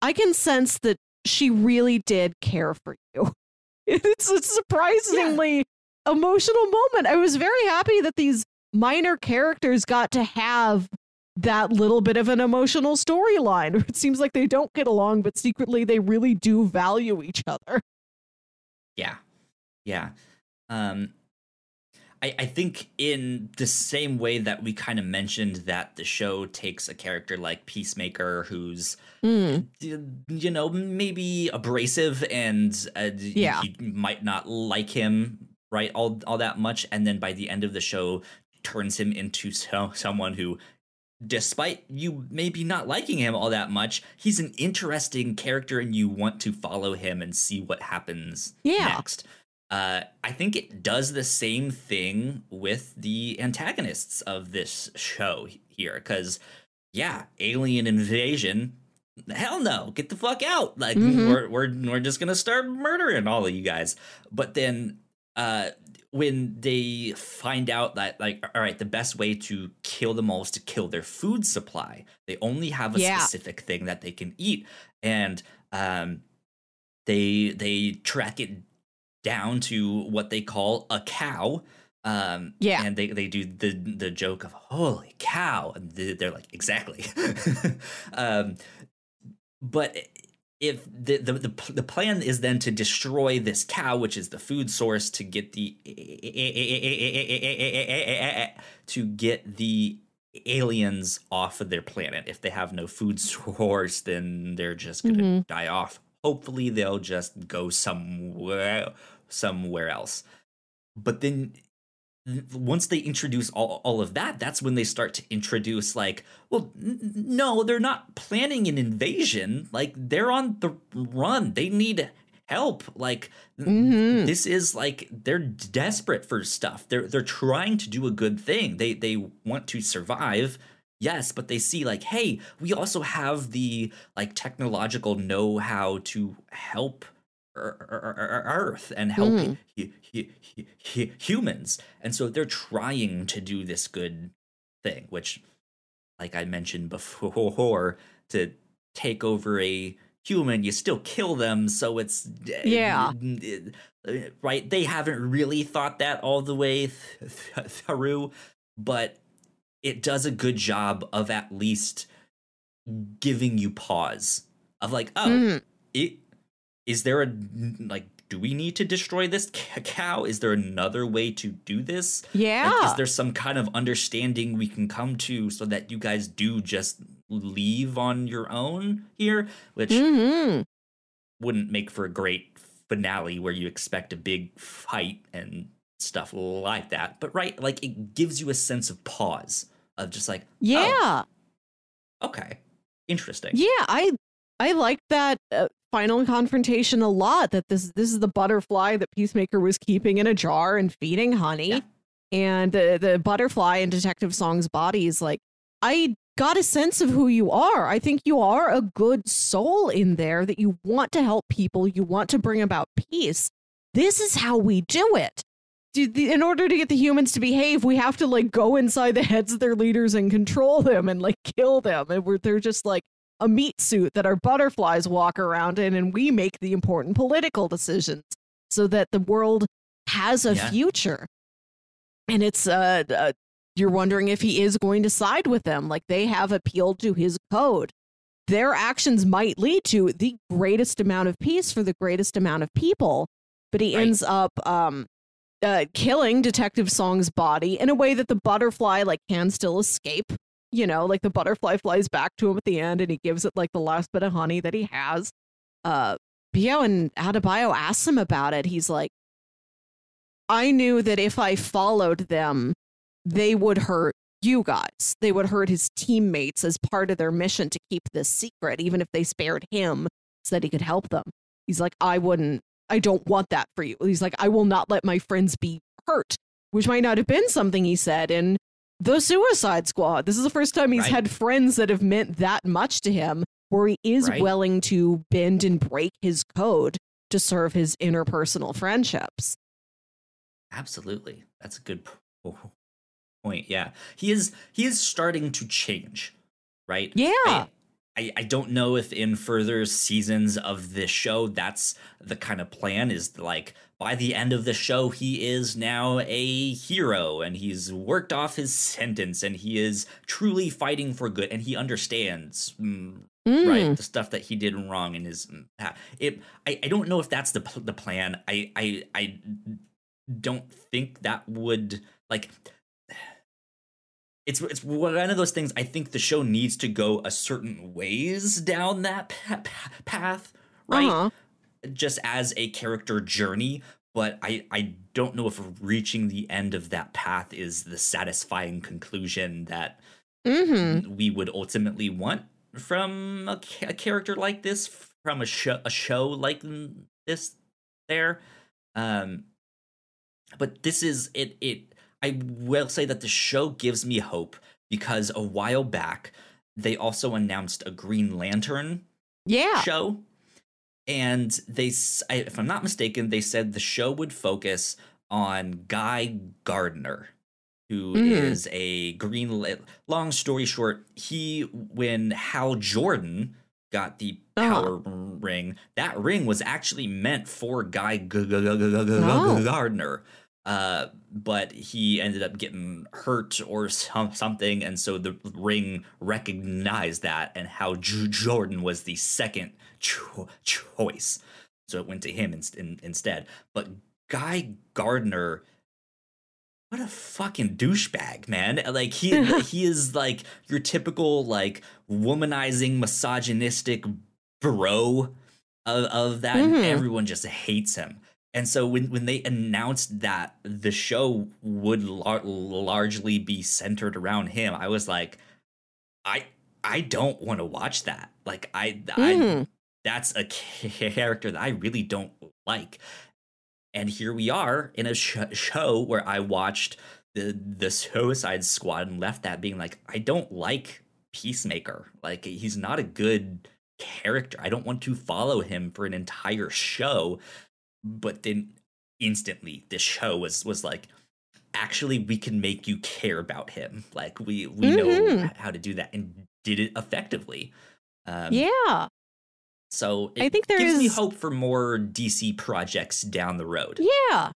I can sense that she really did care for you. It's a surprisingly yeah. emotional moment. I was very happy that these minor characters got to have that little bit of an emotional storyline. It seems like they don't get along, but secretly they really do value each other. Yeah. Yeah. Um I think in the same way that we kind of mentioned that the show takes a character like Peacemaker, who's, mm. you know, maybe abrasive and uh, yeah. you might not like him, right, all all that much. And then by the end of the show, turns him into so, someone who, despite you maybe not liking him all that much, he's an interesting character and you want to follow him and see what happens yeah. next. Uh, I think it does the same thing with the antagonists of this show here, because, yeah, alien invasion, hell no, get the fuck out. Like, mm-hmm. we're, we're we're just going to start murdering all of you guys. But then uh, when they find out that, like, all right, the best way to kill them all is to kill their food supply. They only have a yeah. specific thing that they can eat. And um, they they track it down to what they call a cow. Um, yeah. And they, they do the the joke of, holy cow. And they're like, exactly. um, but if the, the the the plan is then to destroy this cow, which is the food source, to get the to get the aliens off of their planet. If they have no food source, then they're just gonna mm-hmm. die off. Hopefully, they'll just go somewhere somewhere else. But then, once they introduce all, all of that, that's when they start to introduce, like, well, n- no, they're not planning an invasion. Like, they're on the run. They need help. Like, mm-hmm. this is like, they're desperate for stuff. They're they're trying to do a good thing. They they want to survive. Yes, but they see, like, hey, we also have the, like, technological know-how to help Earth and help mm. he, he, he, he, humans, and so they're trying to do this good thing, which, like I mentioned before, to take over a human, you still kill them, so it's yeah right, they haven't really thought that all the way th- through, but it does a good job of at least giving you pause of, like, oh mm. it is there a, like, do we need to destroy this cow? Is there another way to do this? Yeah. Like, is there some kind of understanding we can come to so that you guys do just leave on your own here? Which mm-hmm. wouldn't make for a great finale where you expect a big fight and stuff like that. But, right, like, it gives you a sense of pause of just, like, yeah. Oh, okay. Interesting. Yeah, I I like that uh, final confrontation a lot, that this this is the butterfly that Peacemaker was keeping in a jar and feeding honey. Yeah. And the, the butterfly in Detective Song's body is like, I got a sense of who you are. I think you are a good soul in there, that you want to help people. You want to bring about peace. This is how we do it. In order to get the humans to behave, we have to, like, go inside the heads of their leaders and control them and, like, kill them. And we're, they're just like a meat suit that our butterflies walk around in, and we make the important political decisions so that the world has a yeah. future. And it's uh, uh you're wondering if he is going to side with them. Like, they have appealed to his code. Their actions might lead to the greatest amount of peace for the greatest amount of people, but he right. ends up um uh killing Detective Song's body in a way that the butterfly, like, can still escape. You know, like, the butterfly flies back to him at the end, and he gives it, like, the last bit of honey that he has. Uh, Bio and Adebayo asks him about it. He's like, I knew that if I followed them, they would hurt you guys. They would hurt his teammates as part of their mission to keep this secret, even if they spared him so that he could help them. He's like, I wouldn't, I don't want that for you. He's like, I will not let my friends be hurt, which might not have been something he said in The Suicide Squad. This is the first time he's right. had friends that have meant that much to him, where he is right. willing to bend and break his code to serve his interpersonal friendships. Absolutely. That's a good point. Yeah. He is he is starting to change, right? Yeah. I, I, I don't know if in further seasons of this show, that's the kind of plan, is, like, by the end of the show, he is now a hero, and he's worked off his sentence, and he is truly fighting for good, and he understands mm, mm. right the stuff that he did wrong in his it. I, I don't know if that's the the plan. I I I don't think that would, like, it's it's one of those things. I think the show needs to go a certain ways down that path, right? Uh-huh. Just as a character journey, but I, I don't know if reaching the end of that path is the satisfying conclusion that mm-hmm. we would ultimately want from a, a character like this, from a, sh- a show like this there. Um, but this is it, it. I will say that the show gives me hope, because a while back, they also announced a Green Lantern yeah. show. And they, if I'm not mistaken, they said the show would focus on Guy Gardner, who mm. is a green. Long story short, he when Hal Jordan got the power oh. ring, that ring was actually meant for Guy G- G- G- oh. Gardner. Uh, but he ended up getting hurt or some, something, and so the ring recognized that, and how J- Jordan was the second cho- choice, so it went to him in- in- instead. But Guy Gardner, what a fucking douchebag, man! Like he he is like your typical like womanizing, misogynistic bro of, of that, mm-hmm. and everyone just hates him. And so when, when they announced that the show would lar- largely be centered around him, I was like, I I don't want to watch that. Like I, mm. I that's a character that I really don't like. And here we are in a sh- show where I watched the the Suicide Squad and left that being like, I don't like Peacemaker. Like he's not a good character. I don't want to follow him for an entire show. But then instantly this show was was like, actually, we can make you care about him. Like we we mm-hmm. know how to do that and did it effectively. Um, yeah. So it I think there gives is... me hope for more D C projects down the road. Yeah.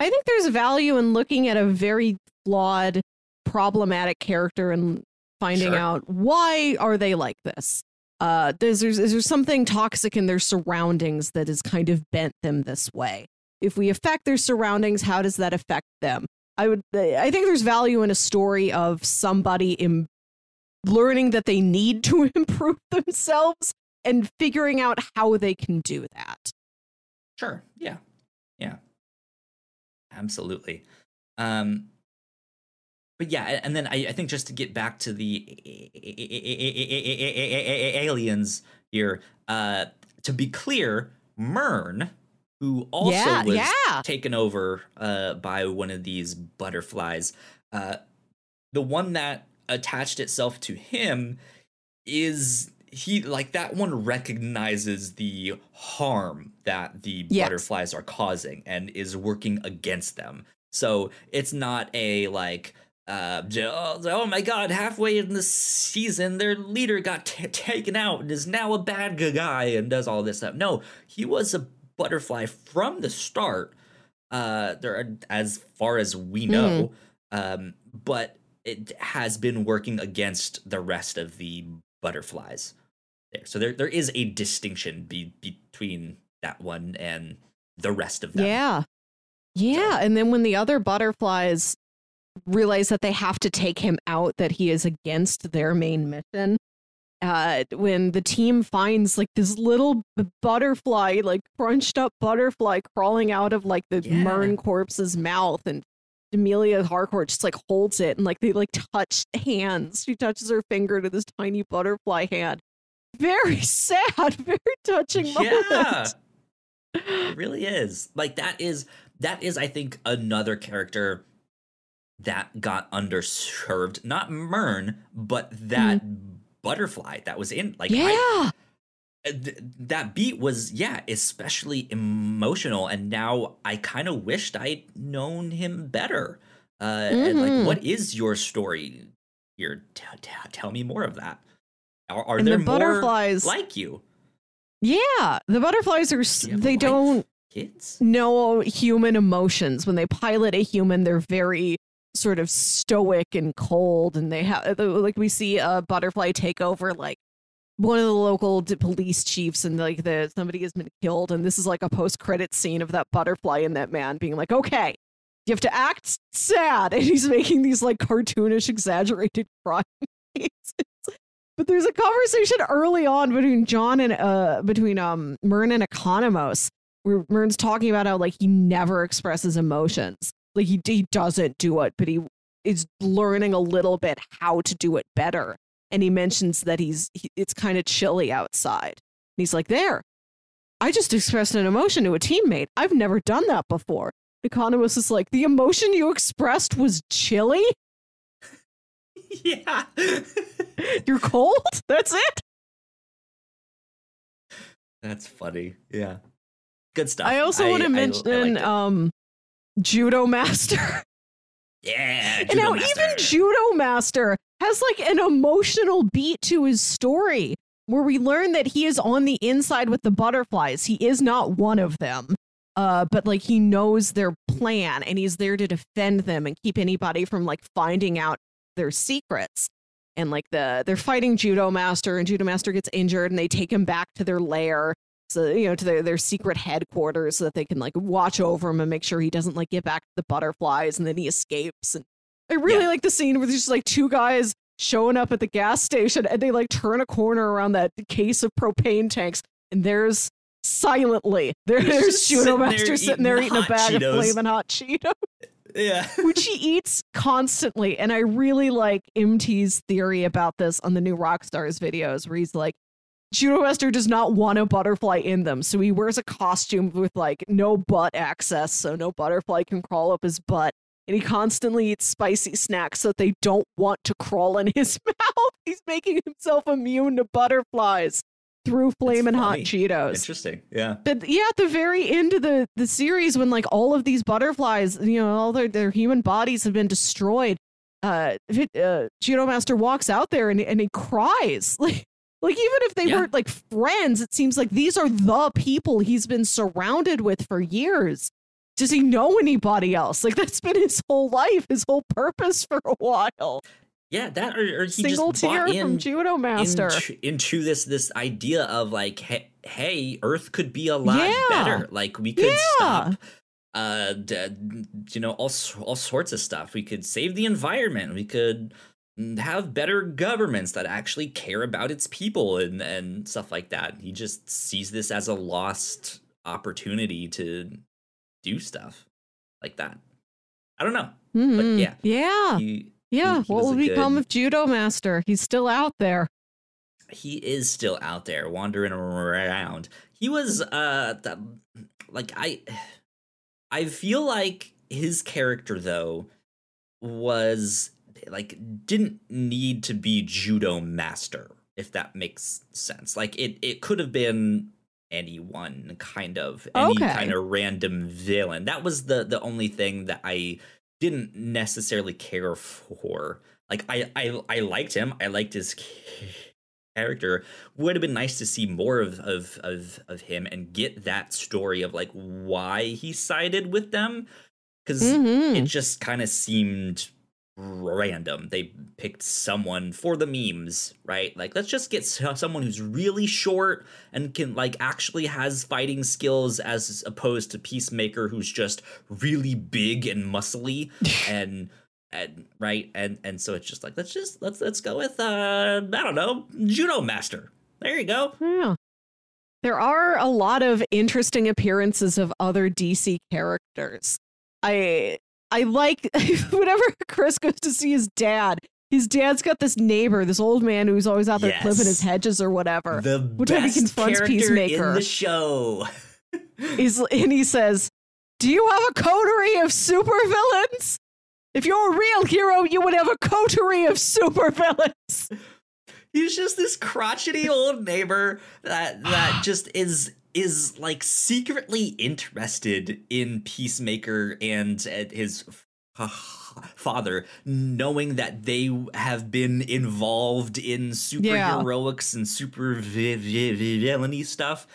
I think there's value in looking at a very flawed, problematic character and finding sure. out why are they like this. Uh, there's, there's, is there something toxic in their surroundings that has kind of bent them this way? If we affect their surroundings, how does that affect them? I would, I think there's value in a story of somebody im- learning that they need to improve themselves and figuring out how they can do that. Sure. Yeah. Yeah. Absolutely. Um, But yeah, and then I, I think just to get back to the aliens here, uh, to be clear, Murn, who also yeah, was yeah. taken over uh, by one of these butterflies, uh, the one that attached itself to him is he like that one recognizes the harm that the yes. butterflies are causing and is working against them. So it's not a like. Uh, oh my god, halfway in the season, their leader got t- taken out and is now a bad guy and does all this stuff. No, he was a butterfly from the start, uh, there are, as far as we know, mm-hmm. um, but it has been working against the rest of the butterflies. There, so there there is a distinction be- between that one and the rest of them. Yeah, yeah, so. And then when the other butterflies realize that they have to take him out, that he is against their main mission. Uh, when the team finds like this little butterfly, like crunched up butterfly crawling out of like the yeah. Murn corpse's mouth, and Amelia Harcourt just like holds it and like they like touch hands. She touches her finger to this tiny butterfly hand. Very sad, very touching yeah. moment. It really is. Like that is that is I think another character that got underserved, not Murn, but that mm. butterfly that was in like yeah I, th- that beat was yeah especially emotional, and now I kind of wished I'd known him better. Uh, mm-hmm. and like, what is your story here? T- t- tell me more of that. Are, are there the butterflies more like you? Yeah, the butterflies are Do they like don't kids? Know human emotions. When they pilot a human, they're very sort of stoic and cold, and they have like we see a butterfly take over like one of the local police chiefs, and like the somebody has been killed, and this is like a post-credit scene of that butterfly and that man being like, okay, you have to act sad, and he's making these like cartoonish exaggerated cries. But there's a conversation early on between John and uh between um Murn and Economos where Mern's talking about how like he never expresses emotions. Like he, he doesn't do it, but he is learning a little bit how to do it better. And he mentions that he's he, it's kind of chilly outside. And he's like, there, I just expressed an emotion to a teammate. I've never done that before. Economos is like, the emotion you expressed was chilly? Yeah. You're cold? That's it? That's funny. Yeah. Good stuff. I also I, want to mention... I, I um. Judomaster. Yeah, Judomaster. And now even Judomaster has like an emotional beat to his story, where we learn that he is on the inside with the butterflies. He is not one of them, uh, but like he knows their plan and he's there to defend them and keep anybody from like finding out their secrets. And like the they're fighting Judomaster, and Judomaster gets injured, and they take him back to their lair, so you know to their, their secret headquarters, so that they can like watch over him and make sure he doesn't like get back to the butterflies, and then he escapes. And I really yeah. like the scene where there's just like two guys showing up at the gas station, and they like turn a corner around that case of propane tanks, and there's silently there, there's Judomaster sitting, sitting there eating a bag Cheetos. of Flaming Hot Cheetos, yeah, which he eats constantly. And I really like M T's theory about this on the new Rockstars videos, where he's like, Judomaster does not want a butterfly in them, so he wears a costume with like no butt access, so no butterfly can crawl up his butt. And he constantly eats spicy snacks so that they don't want to crawl in his mouth. He's making himself immune to butterflies through Flamin' Hot Cheetos. Interesting, yeah. But yeah, at the very end of the, the series, when like all of these butterflies, you know, all their, their human bodies have been destroyed, uh, uh, Judomaster walks out there and, and he cries. Like, like even if they yeah. weren't like friends, it seems like these are the people he's been surrounded with for years. Does he know anybody else? Like, that's been his whole life, his whole purpose for a while. Yeah, that or, or he Single just bought in from Judomaster into, into this this idea of like, hey, hey Earth could be a lot yeah. better. Like, we could yeah. stop, uh, d- you know, all all sorts of stuff. We could save the environment. We could have better governments that actually care about its people and and stuff like that. He just sees this as a lost opportunity to do stuff like that. I don't know. Mm-hmm. But yeah. Yeah. He, yeah. He, he what will become good... of Judomaster? He's still out there. He is still out there wandering around. He was uh the, like I I feel like his character though was like didn't need to be Judomaster, if that makes sense. Like it it could have been anyone, kind of any okay. kind of random villain. That was the the only thing that I didn't necessarily care for. Like I I, I liked him. I liked his character. Would have been nice to see more of, of of of him and get that story of like why he sided with them, because mm-hmm. it just kind of seemed random. They picked someone for the memes, right? Like, let's just get someone who's really short and can like actually has fighting skills, as opposed to Peacemaker, who's just really big and muscly and and right and and so it's just like let's just let's let's go with uh I don't know, Judomaster. There you go. Yeah. There are a lot of interesting appearances of other D C characters. I I like whenever Chris goes to see his dad, his dad's got this neighbor, this old man who's always out there yes. clipping his hedges or whatever. The best character Peacemaker in the show. He's, and he says, do you have a coterie of supervillains? If you're a real hero, you would have a coterie of supervillains. He's just this crotchety old neighbor that that just is... is like secretly interested in Peacemaker and uh, his f- father, knowing that they have been involved in superheroics yeah. and super vi- vi- villainy stuff,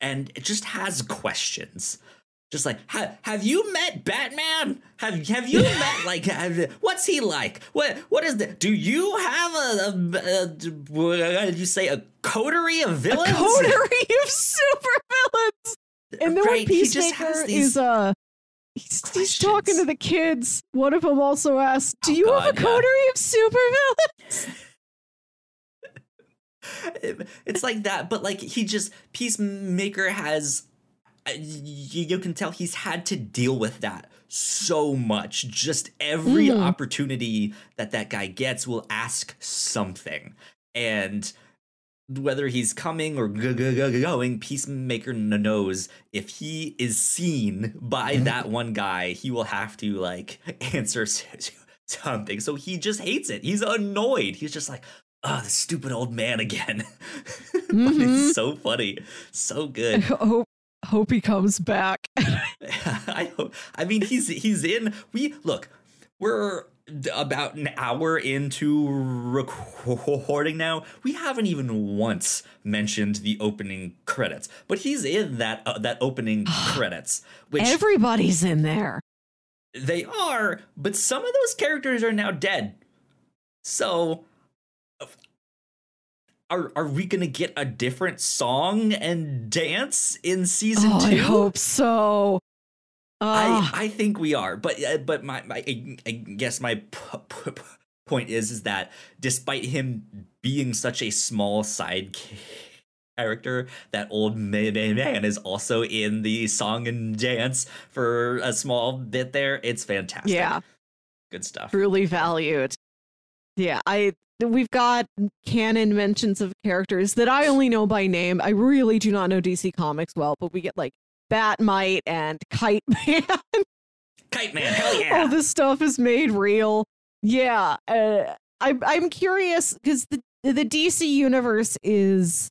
and it just has questions. Just like, have have you met Batman? Have have you met like, have, what's he like? What what is that? Do you have a, a, a, a did you say a coterie of villains? A coterie of super villains. And then right, when Peacemaker is uh, he's, he's talking to the kids. One of them also asks, "Do oh, you God, have a coterie yeah. of super villains?" it, it's like that, but like he just Peacemaker has. You can tell he's had to deal with that so much. Just every mm. opportunity that that guy gets will ask something. And whether he's coming or going, Peacemaker knows if he is seen by that one guy, he will have to, like, answer something. So he just hates it. He's annoyed. He's just like, oh, the stupid old man again. Mm-hmm. But it's so funny. So good. Hope he comes back. I don't, I mean, he's he's in. We look, we're about an hour into recording now. We haven't even once mentioned the opening credits, but he's in that uh, that opening credits. Which everybody's in there. They are, but some of those characters are now dead. So are are we going to get a different song and dance in season oh, two? I hope so. Uh. I I think we are. But uh, but my, my I, I guess my p- p- point is is that despite him being such a small side character, that old man is also in the song and dance for a small bit there. It's fantastic. Yeah. Good stuff. Truly valued. Yeah, I we've got canon mentions of characters that I only know by name. I really do not know D C Comics well, but we get like Batmite and Kite Man. Kite Man, hell yeah. All this stuff is made real. Yeah, uh, I, I'm curious because the, the D C universe is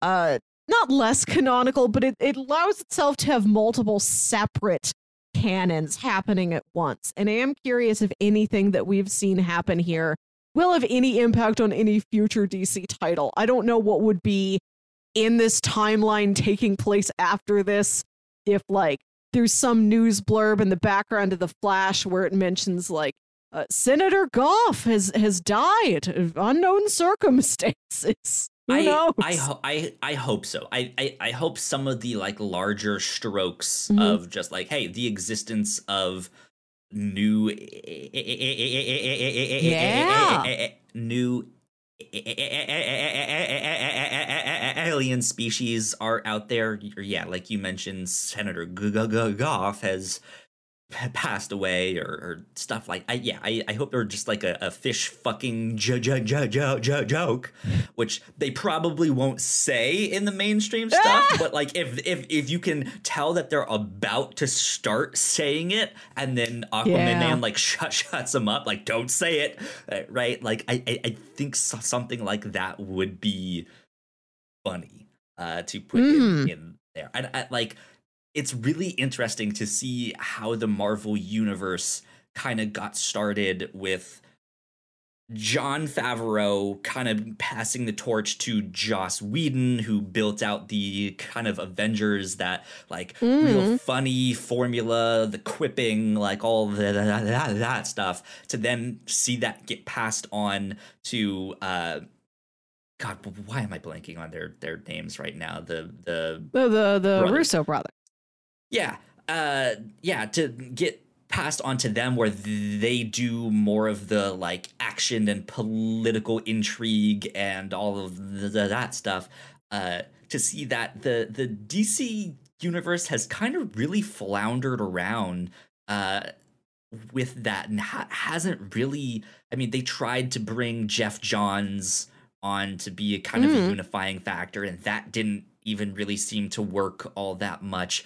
uh, not less canonical, but it, it allows itself to have multiple separate canons happening at once. And I am curious if anything that we've seen happen here will have any impact on any future D C title. I don't know what would be in this timeline taking place after this, if like there's some news blurb in the background of the Flash where it mentions like uh, Senator Goff has has died of unknown circumstances. Who knows? I I, ho- I I hope so. I, I I hope some of the like larger strokes mm-hmm. of just like, hey, the existence of new yeah. new. alien species are out there. Yeah, like you mentioned, Senator Goff has passed away, or, or stuff like. I, yeah, I, I hope they're just like a, a fish fucking jo- jo- jo- jo- jo- joke, which they probably won't say in the mainstream stuff. But like, if if if you can tell that they're about to start saying it, and then Aquaman yeah. Man like shut shuts them up, like don't say it, right? Like I I, I think something like that would be funny uh, to put mm. in, in there, and I, like. It's really interesting to see how the Marvel Universe kind of got started with Jon Favreau kind of passing the torch to Joss Whedon, who built out the kind of Avengers, that like mm. real funny formula, the quipping, like all the, that, that, that stuff, to then see that get passed on to uh, God, why am I blanking on their their names right now? The the the the, the brothers. Russo brothers. Yeah, uh, yeah, to get passed on to them where they do more of the, like, action and political intrigue and all of the, the, that stuff, uh, to see that the, the D C universe has kind of really floundered around uh, with that and ha- hasn't really, I mean, they tried to bring Jeff Johns on to be a kind mm. of a unifying factor, and that didn't even really seem to work all that much.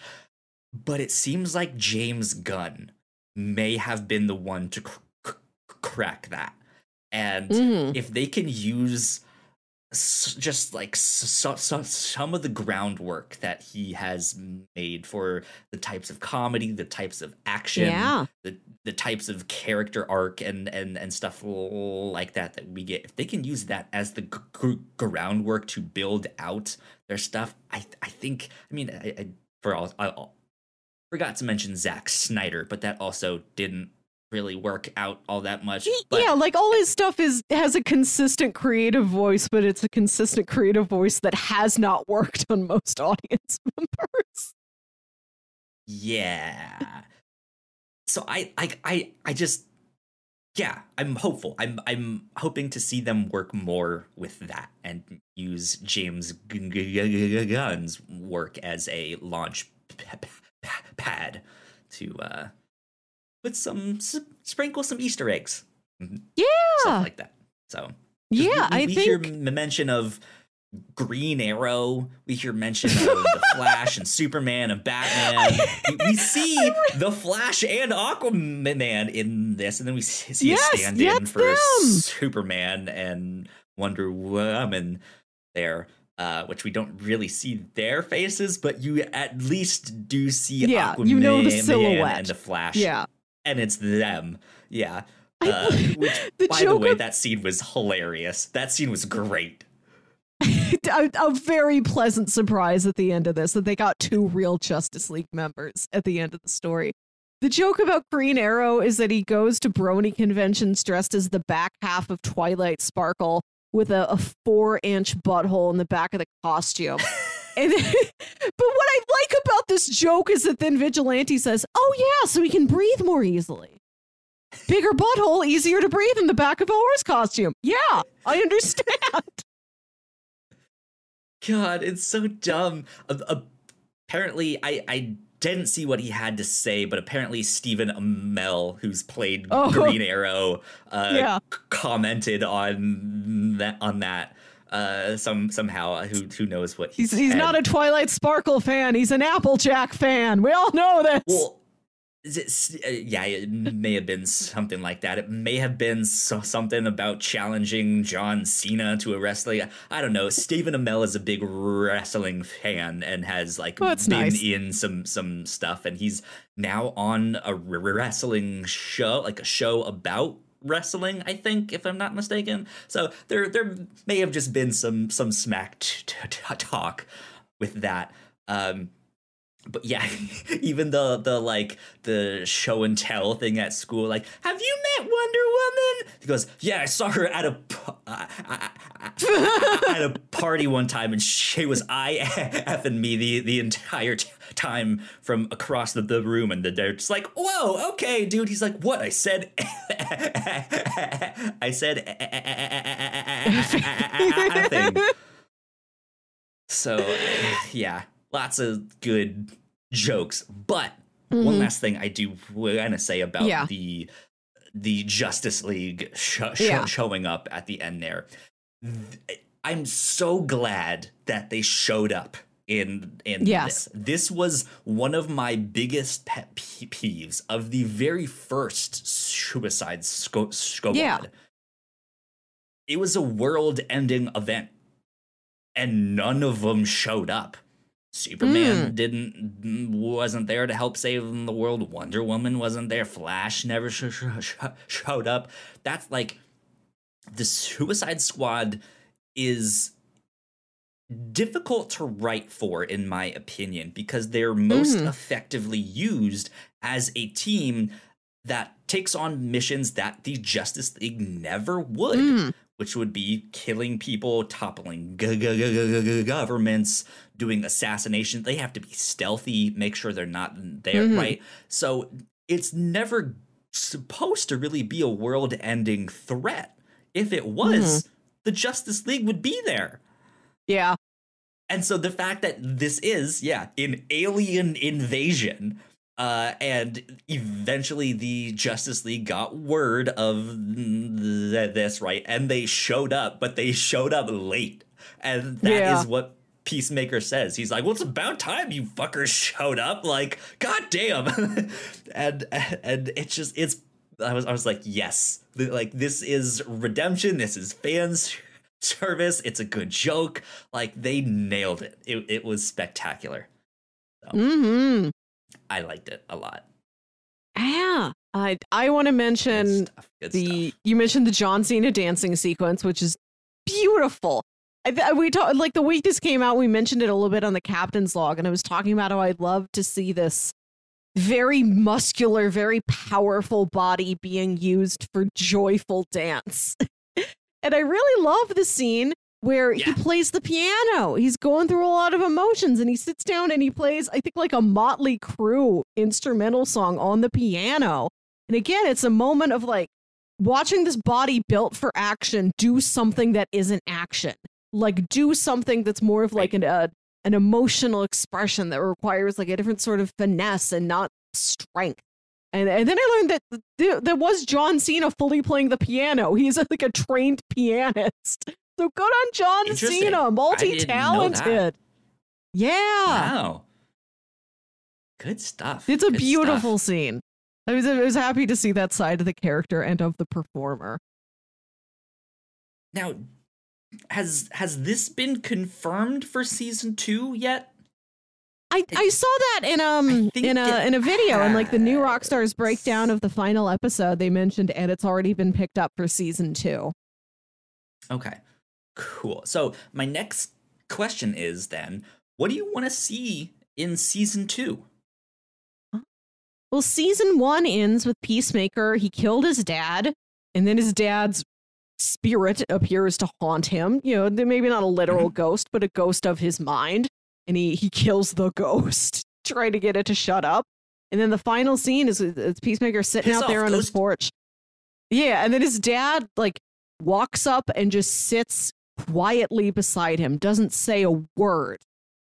But it seems like James Gunn may have been the one to cr- cr- crack that. And mm-hmm. if they can use s- just like so- so- some of the groundwork that he has made for the types of comedy, the types of action, yeah. the, the types of character arc and, and, and stuff like that that we get, if they can use that as the g- g- groundwork to build out their stuff, I I think, I mean, I, I for all... I, all forgot to mention Zack Snyder, but that also didn't really work out all that much. But yeah, like all his stuff is has a consistent creative voice, but it's a consistent creative voice that has not worked on most audience members. Yeah. So I I I, I just yeah, I'm hopeful. I'm I'm hoping to see them work more with that and use James Gunn's work as a launch pad to uh put some s- sprinkle some Easter eggs, yeah, stuff like that. So yeah, we, we, I we think hear mention of Green Arrow, we hear mention of the Flash and Superman and Batman. we, we see the Flash and Aquaman in this, and then we see yes, a stand in for them. Superman and Wonder Woman there. uh, which we don't really see their faces, but you at least do see yeah, Aquaman, you know, the silhouette and the Flash. Yeah. And it's them. Yeah. Uh, which, the by the way, of- that scene was hilarious. That scene was great. a, a very pleasant surprise at the end of this that they got two real Justice League members at the end of the story. The joke about Green Arrow is that he goes to brony conventions dressed as the back half of Twilight Sparkle with a, a four-inch butthole in the back of the costume. And then, but what I like about this joke is that then Vigilante says, oh, yeah, so he can breathe more easily. Bigger butthole, easier to breathe in the back of a horse costume. Yeah, I understand. God, it's so dumb. Uh, apparently, I... I didn't see what he had to say, but apparently Stephen Amell, who's played oh, Green Arrow, uh, yeah. c- commented on that. On that, uh, some somehow, who who knows what he's. He's, he's not a Twilight Sparkle fan. He's an Applejack fan. We all know this. Well, is it, uh, yeah, it may have been something like that. It may have been so, something about challenging John Cena to a wrestling. I don't know. Stephen Amell is a big wrestling fan and has like oh, been nice. in some some stuff, and he's now on a wrestling show, like a show about wrestling, I think, if I'm not mistaken. So there there may have just been some some smack t- t- t- talk with that. Um, But yeah, even the the like the show and tell thing at school, like, have you met Wonder Woman? He goes, yeah, I saw her at a uh, at a party one time, and she was I F-ing me the the entire t- time from across the, the room, and they're just like, whoa, okay, dude. He's like, what? I said, I said, I think. So yeah. Lots of good jokes, but mm-hmm. one last thing I do want to say about yeah. the the Justice League sh- sh- yeah. showing up at the end there. I'm so glad that they showed up in in yes. this. This was one of my biggest pet peeves of the very first Suicide Squad. Yeah. It was a world-ending event, and none of them showed up. Superman mm. didn't wasn't there to help save the world. Wonder Woman wasn't there. Flash never sh- sh- showed up. That's like the Suicide Squad is difficult to write for, in my opinion, because they're most mm-hmm. effectively used as a team that takes on missions that the Justice League never would, mm. which would be killing people, toppling g- g- g- g- governments, doing assassination. They have to be stealthy, make sure they're not there, mm-hmm. right? So it's never supposed to really be a world-ending threat. If it was, mm-hmm. the Justice League would be there. Yeah. And so the fact that this is, yeah, an alien invasion... Uh, and eventually the Justice League got word of th- this, right? And they showed up, but they showed up late. And that yeah. is what Peacemaker says. He's like, well, it's about time you fuckers showed up. Like, goddamn. and and it's just, it's, I was I was like, yes. Like, this is redemption. This is fans service. It's a good joke. Like, they nailed it. It, it was spectacular. So. Mm-hmm. I liked it a lot. Yeah. I I want to mention Good stuff. Good the, stuff. You mentioned the John Cena dancing sequence, which is beautiful. I, I, we talk, like the week this came out, we mentioned it a little bit on the Captain's Log, and I was talking about how I'd love to see this very muscular, very powerful body being used for joyful dance. And I really love the scene where yeah. he plays the piano. He's going through a lot of emotions, and he sits down and he plays, I think, like a Motley Crue instrumental song on the piano. And again, it's a moment of like watching this body built for action do something that isn't action, like do something that's more of like an uh, an emotional expression that requires like a different sort of finesse and not strength. And and then I learned that th- there was John Cena fully playing the piano. He's like a trained pianist. So good on John Cena, multi-talented. Yeah. Wow. Good stuff. It's a good beautiful stuff. Scene. I was, I was happy to see that side of the character and of the performer. Now, Has has this been confirmed for season two yet? I, I saw that in um in a in a video has. in like the New Rockstars breakdown of the final episode. They mentioned, and it's already been picked up for season two. Okay, cool. So my next question is then, what do you want to see in season two? Well, season one ends with Peacemaker. He killed his dad, and then his dad's spirit appears to haunt him. You know, maybe not a literal ghost, but a ghost of his mind. And he, he kills the ghost, trying to get it to shut up. And then the final scene is, is Peacemaker sitting Piss out there off, on ghost. his porch. Yeah, and then his dad, like, walks up and just sits quietly beside him, doesn't say a word,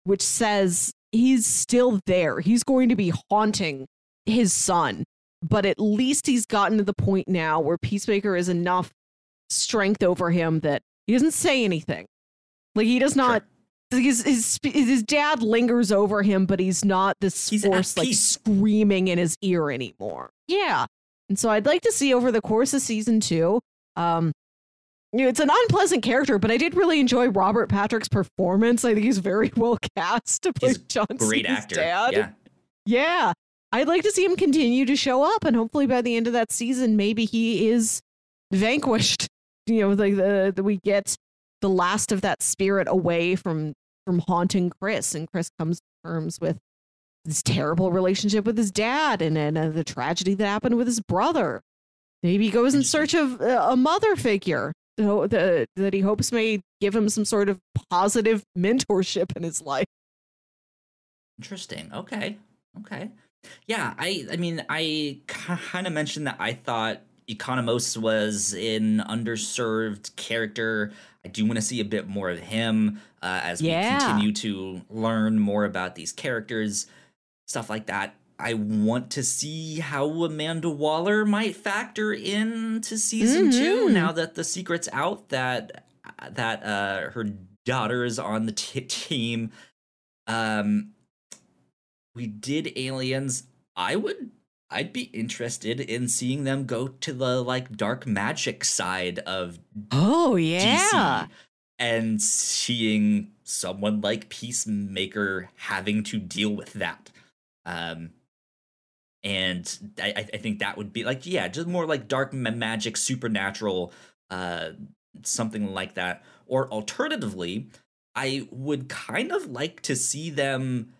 which says he's still there. He's going to be haunting his son, but at least he's gotten to the point now where Peacemaker is enough strength over him that he doesn't say anything. Like, he does not, sure. like his, his his dad lingers over him, but he's not this he's force like peace. screaming in his ear anymore. Yeah. And so I'd like to see over the course of season two, um, you know, it's an unpleasant character, but I did really enjoy Robert Patrick's performance. I think he's very well cast to play he's John great C's actor. dad. Yeah. Yeah. I'd like to see him continue to show up, and hopefully by the end of that season, maybe he is vanquished. You know, like the, the we get the last of that spirit away from from haunting Chris, and Chris comes to terms with this terrible relationship with his dad, and and uh, the tragedy that happened with his brother. Maybe he goes in search of uh, a mother figure so the, that he hopes may give him some sort of positive mentorship in his life. Interesting. Okay. Okay. Yeah, I I mean, I kind of mentioned that I thought Economos was an underserved character. I do want to see a bit more of him uh, as yeah. we continue to learn more about these characters, stuff like that. I want to see how Amanda Waller might factor into season mm-hmm. two now that the secret's out that that uh, her daughter is on the t- team. Um. We did Aliens. I would, I'd be interested in seeing them go to the like dark magic side of oh yeah, D C, and seeing someone like Peacemaker having to deal with that. Um, and I, I think that would be like yeah, just more like dark magic, supernatural, uh, something like that. Or alternatively, I would kind of like to see them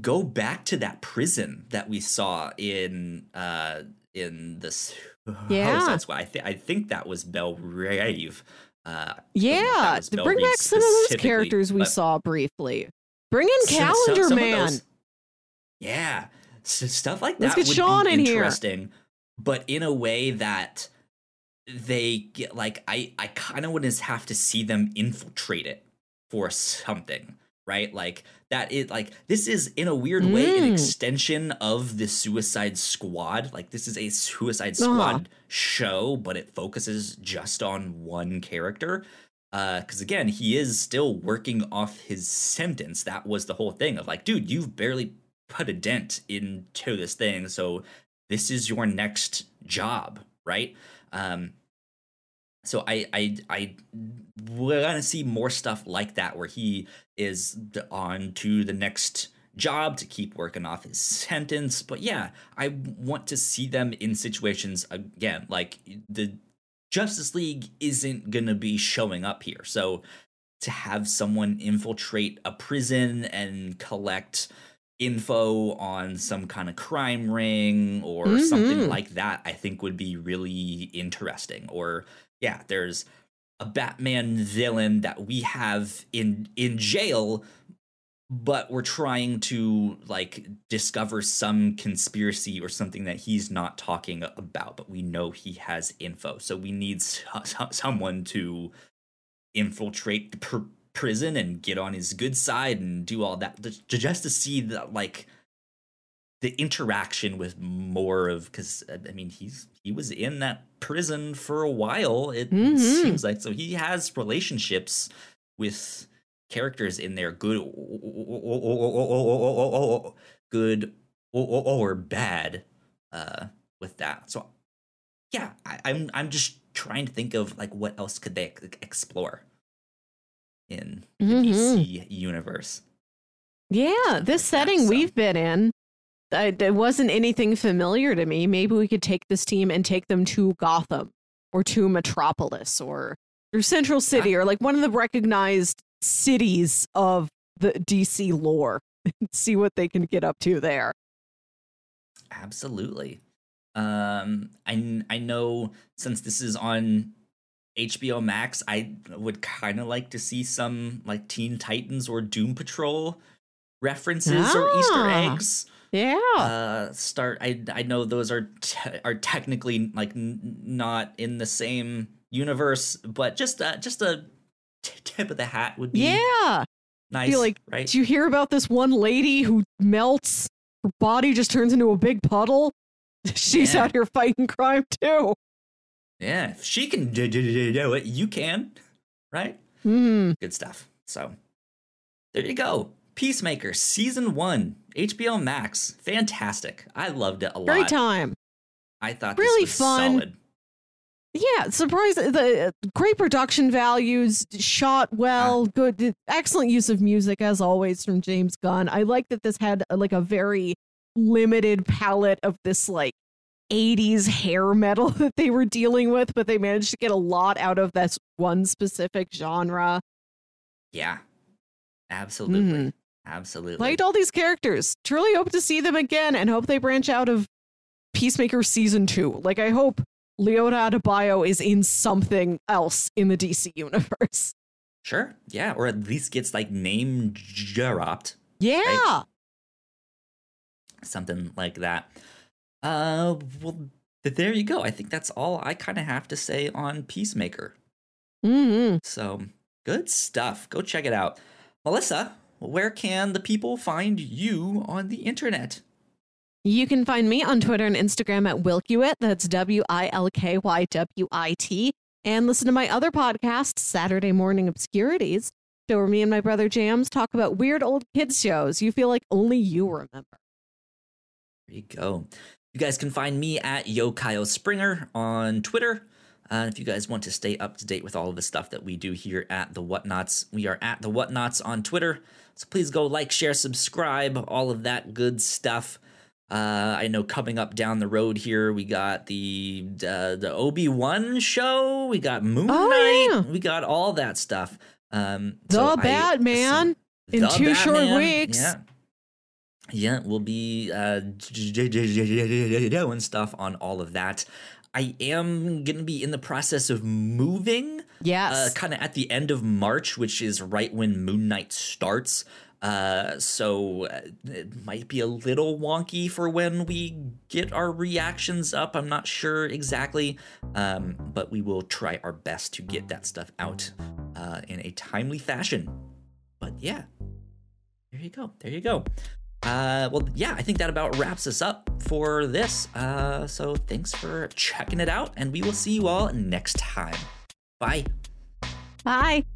go back to that prison that we saw in uh in this yeah oh, that's why I, th- I think that was Belle Reve. Uh yeah to bring Reeve back some of those characters we saw briefly, bring in some, Calendar some, some Man those, yeah so stuff like that. Let's get would Sean be in interesting here. But in a way that they get like I I kind of would just have to see them infiltrate it for something. Right, like that is like this is in a weird way mm. an extension of the Suicide Squad. Like this is a Suicide Squad uh-huh. show, but it focuses just on one character. Because uh, again, he is still working off his sentence. That was the whole thing of like, dude, you've barely put a dent into this thing, so this is your next job, right? Um, So I I I want to see more stuff like that where he is on to the next job to keep working off his sentence. But yeah, I want to see them in situations again like the Justice League isn't gonna be showing up here. So to have someone infiltrate a prison and collect info on some kind of crime ring or mm-hmm. something like that, I think would be really interesting. Or yeah, there's a Batman villain that we have in in jail, but we're trying to like discover some conspiracy or something that he's not talking about, but we know he has info. So we need so- someone to infiltrate the pr- prison and get on his good side and do all that just to see the like the interaction with more of, because I mean he's he was in that prison for a while, it mm-hmm. seems like, so he has relationships with characters in there, good good or bad, uh with that. So yeah, I, I'm I'm just trying to think of like what else could they explore. in the mm-hmm. D C universe. Yeah, this setting so. we've been in, I, it wasn't anything familiar to me. Maybe we could take this team and take them to Gotham or to Metropolis or, or Central City yeah. or like one of the recognized cities of the D C lore and see what they can get up to there. Absolutely. Um, I, I know since this is on H B O Max, I would kind of like to see some like Teen Titans or Doom Patrol references ah, or Easter eggs. Yeah. Uh, start. I I know those are te- are technically like n- not in the same universe, but just uh, just a t- tip of the hat would be. Yeah. Nice. Be like, right? Do you hear about this one lady who melts? Her body just turns into a big puddle. She's yeah. out here fighting crime too. Yeah, if she can do, do, do, do it, you can, right? Mm. Good stuff. So there you go. Peacemaker season one, H B O Max. Fantastic. I loved it a lot. Great time. I thought really this was fun. Solid. Yeah, surprise. The great production values, shot well, ah. good, excellent use of music as always from James Gunn. I like that this had like a very limited palette of this like eighties hair metal that they were dealing with, but they managed to get a lot out of this one specific genre. Yeah, absolutely. Mm. Absolutely. Liked all these characters. Truly hope to see them again and hope they branch out of Peacemaker season two. Like, I hope Leota Adebayo is in something else in the D C universe. Sure. Yeah. Or at least gets like name dropped. Yeah. Right? Something like that. Uh, well, there you go. I think that's all I kind of have to say on Peacemaker. Mm-hmm. So, good stuff. Go check it out. Melissa, where can the people find you on the internet? You can find me on Twitter and Instagram at Wilkywit. That's W I L K Y W I T. And listen to my other podcast, Saturday Morning Obscurities, show where me and my brother Jams talk about weird old kids shows you feel like only you remember. There you go. You guys can find me at Yokayo Springer on Twitter. Uh, if you guys want to stay up to date with all of the stuff that we do here at The Whatnots, we are at The Whatnots on Twitter. So please go like, share, subscribe, all of that good stuff. Uh, I know coming up down the road here, we got the uh, the Obi-Wan show. We got Moon oh, Knight. Yeah. We got all that stuff. Um, the so Batman I, so in the two Batman, short weeks. Yeah. Yeah, we'll be uh, doing stuff on all of that. I am going to be in the process of moving. Yes. Uh, kind of at the end of March, which is right when Moon Knight starts. Uh, so it might be a little wonky for when we get our reactions up. I'm not sure exactly. Um, but we will try our best to get that stuff out uh, in a timely fashion. But yeah, there you go. There you go. Uh, well, yeah, I think that about wraps us up for this. Uh, so thanks for checking it out, and we will see you all next time. Bye. Bye.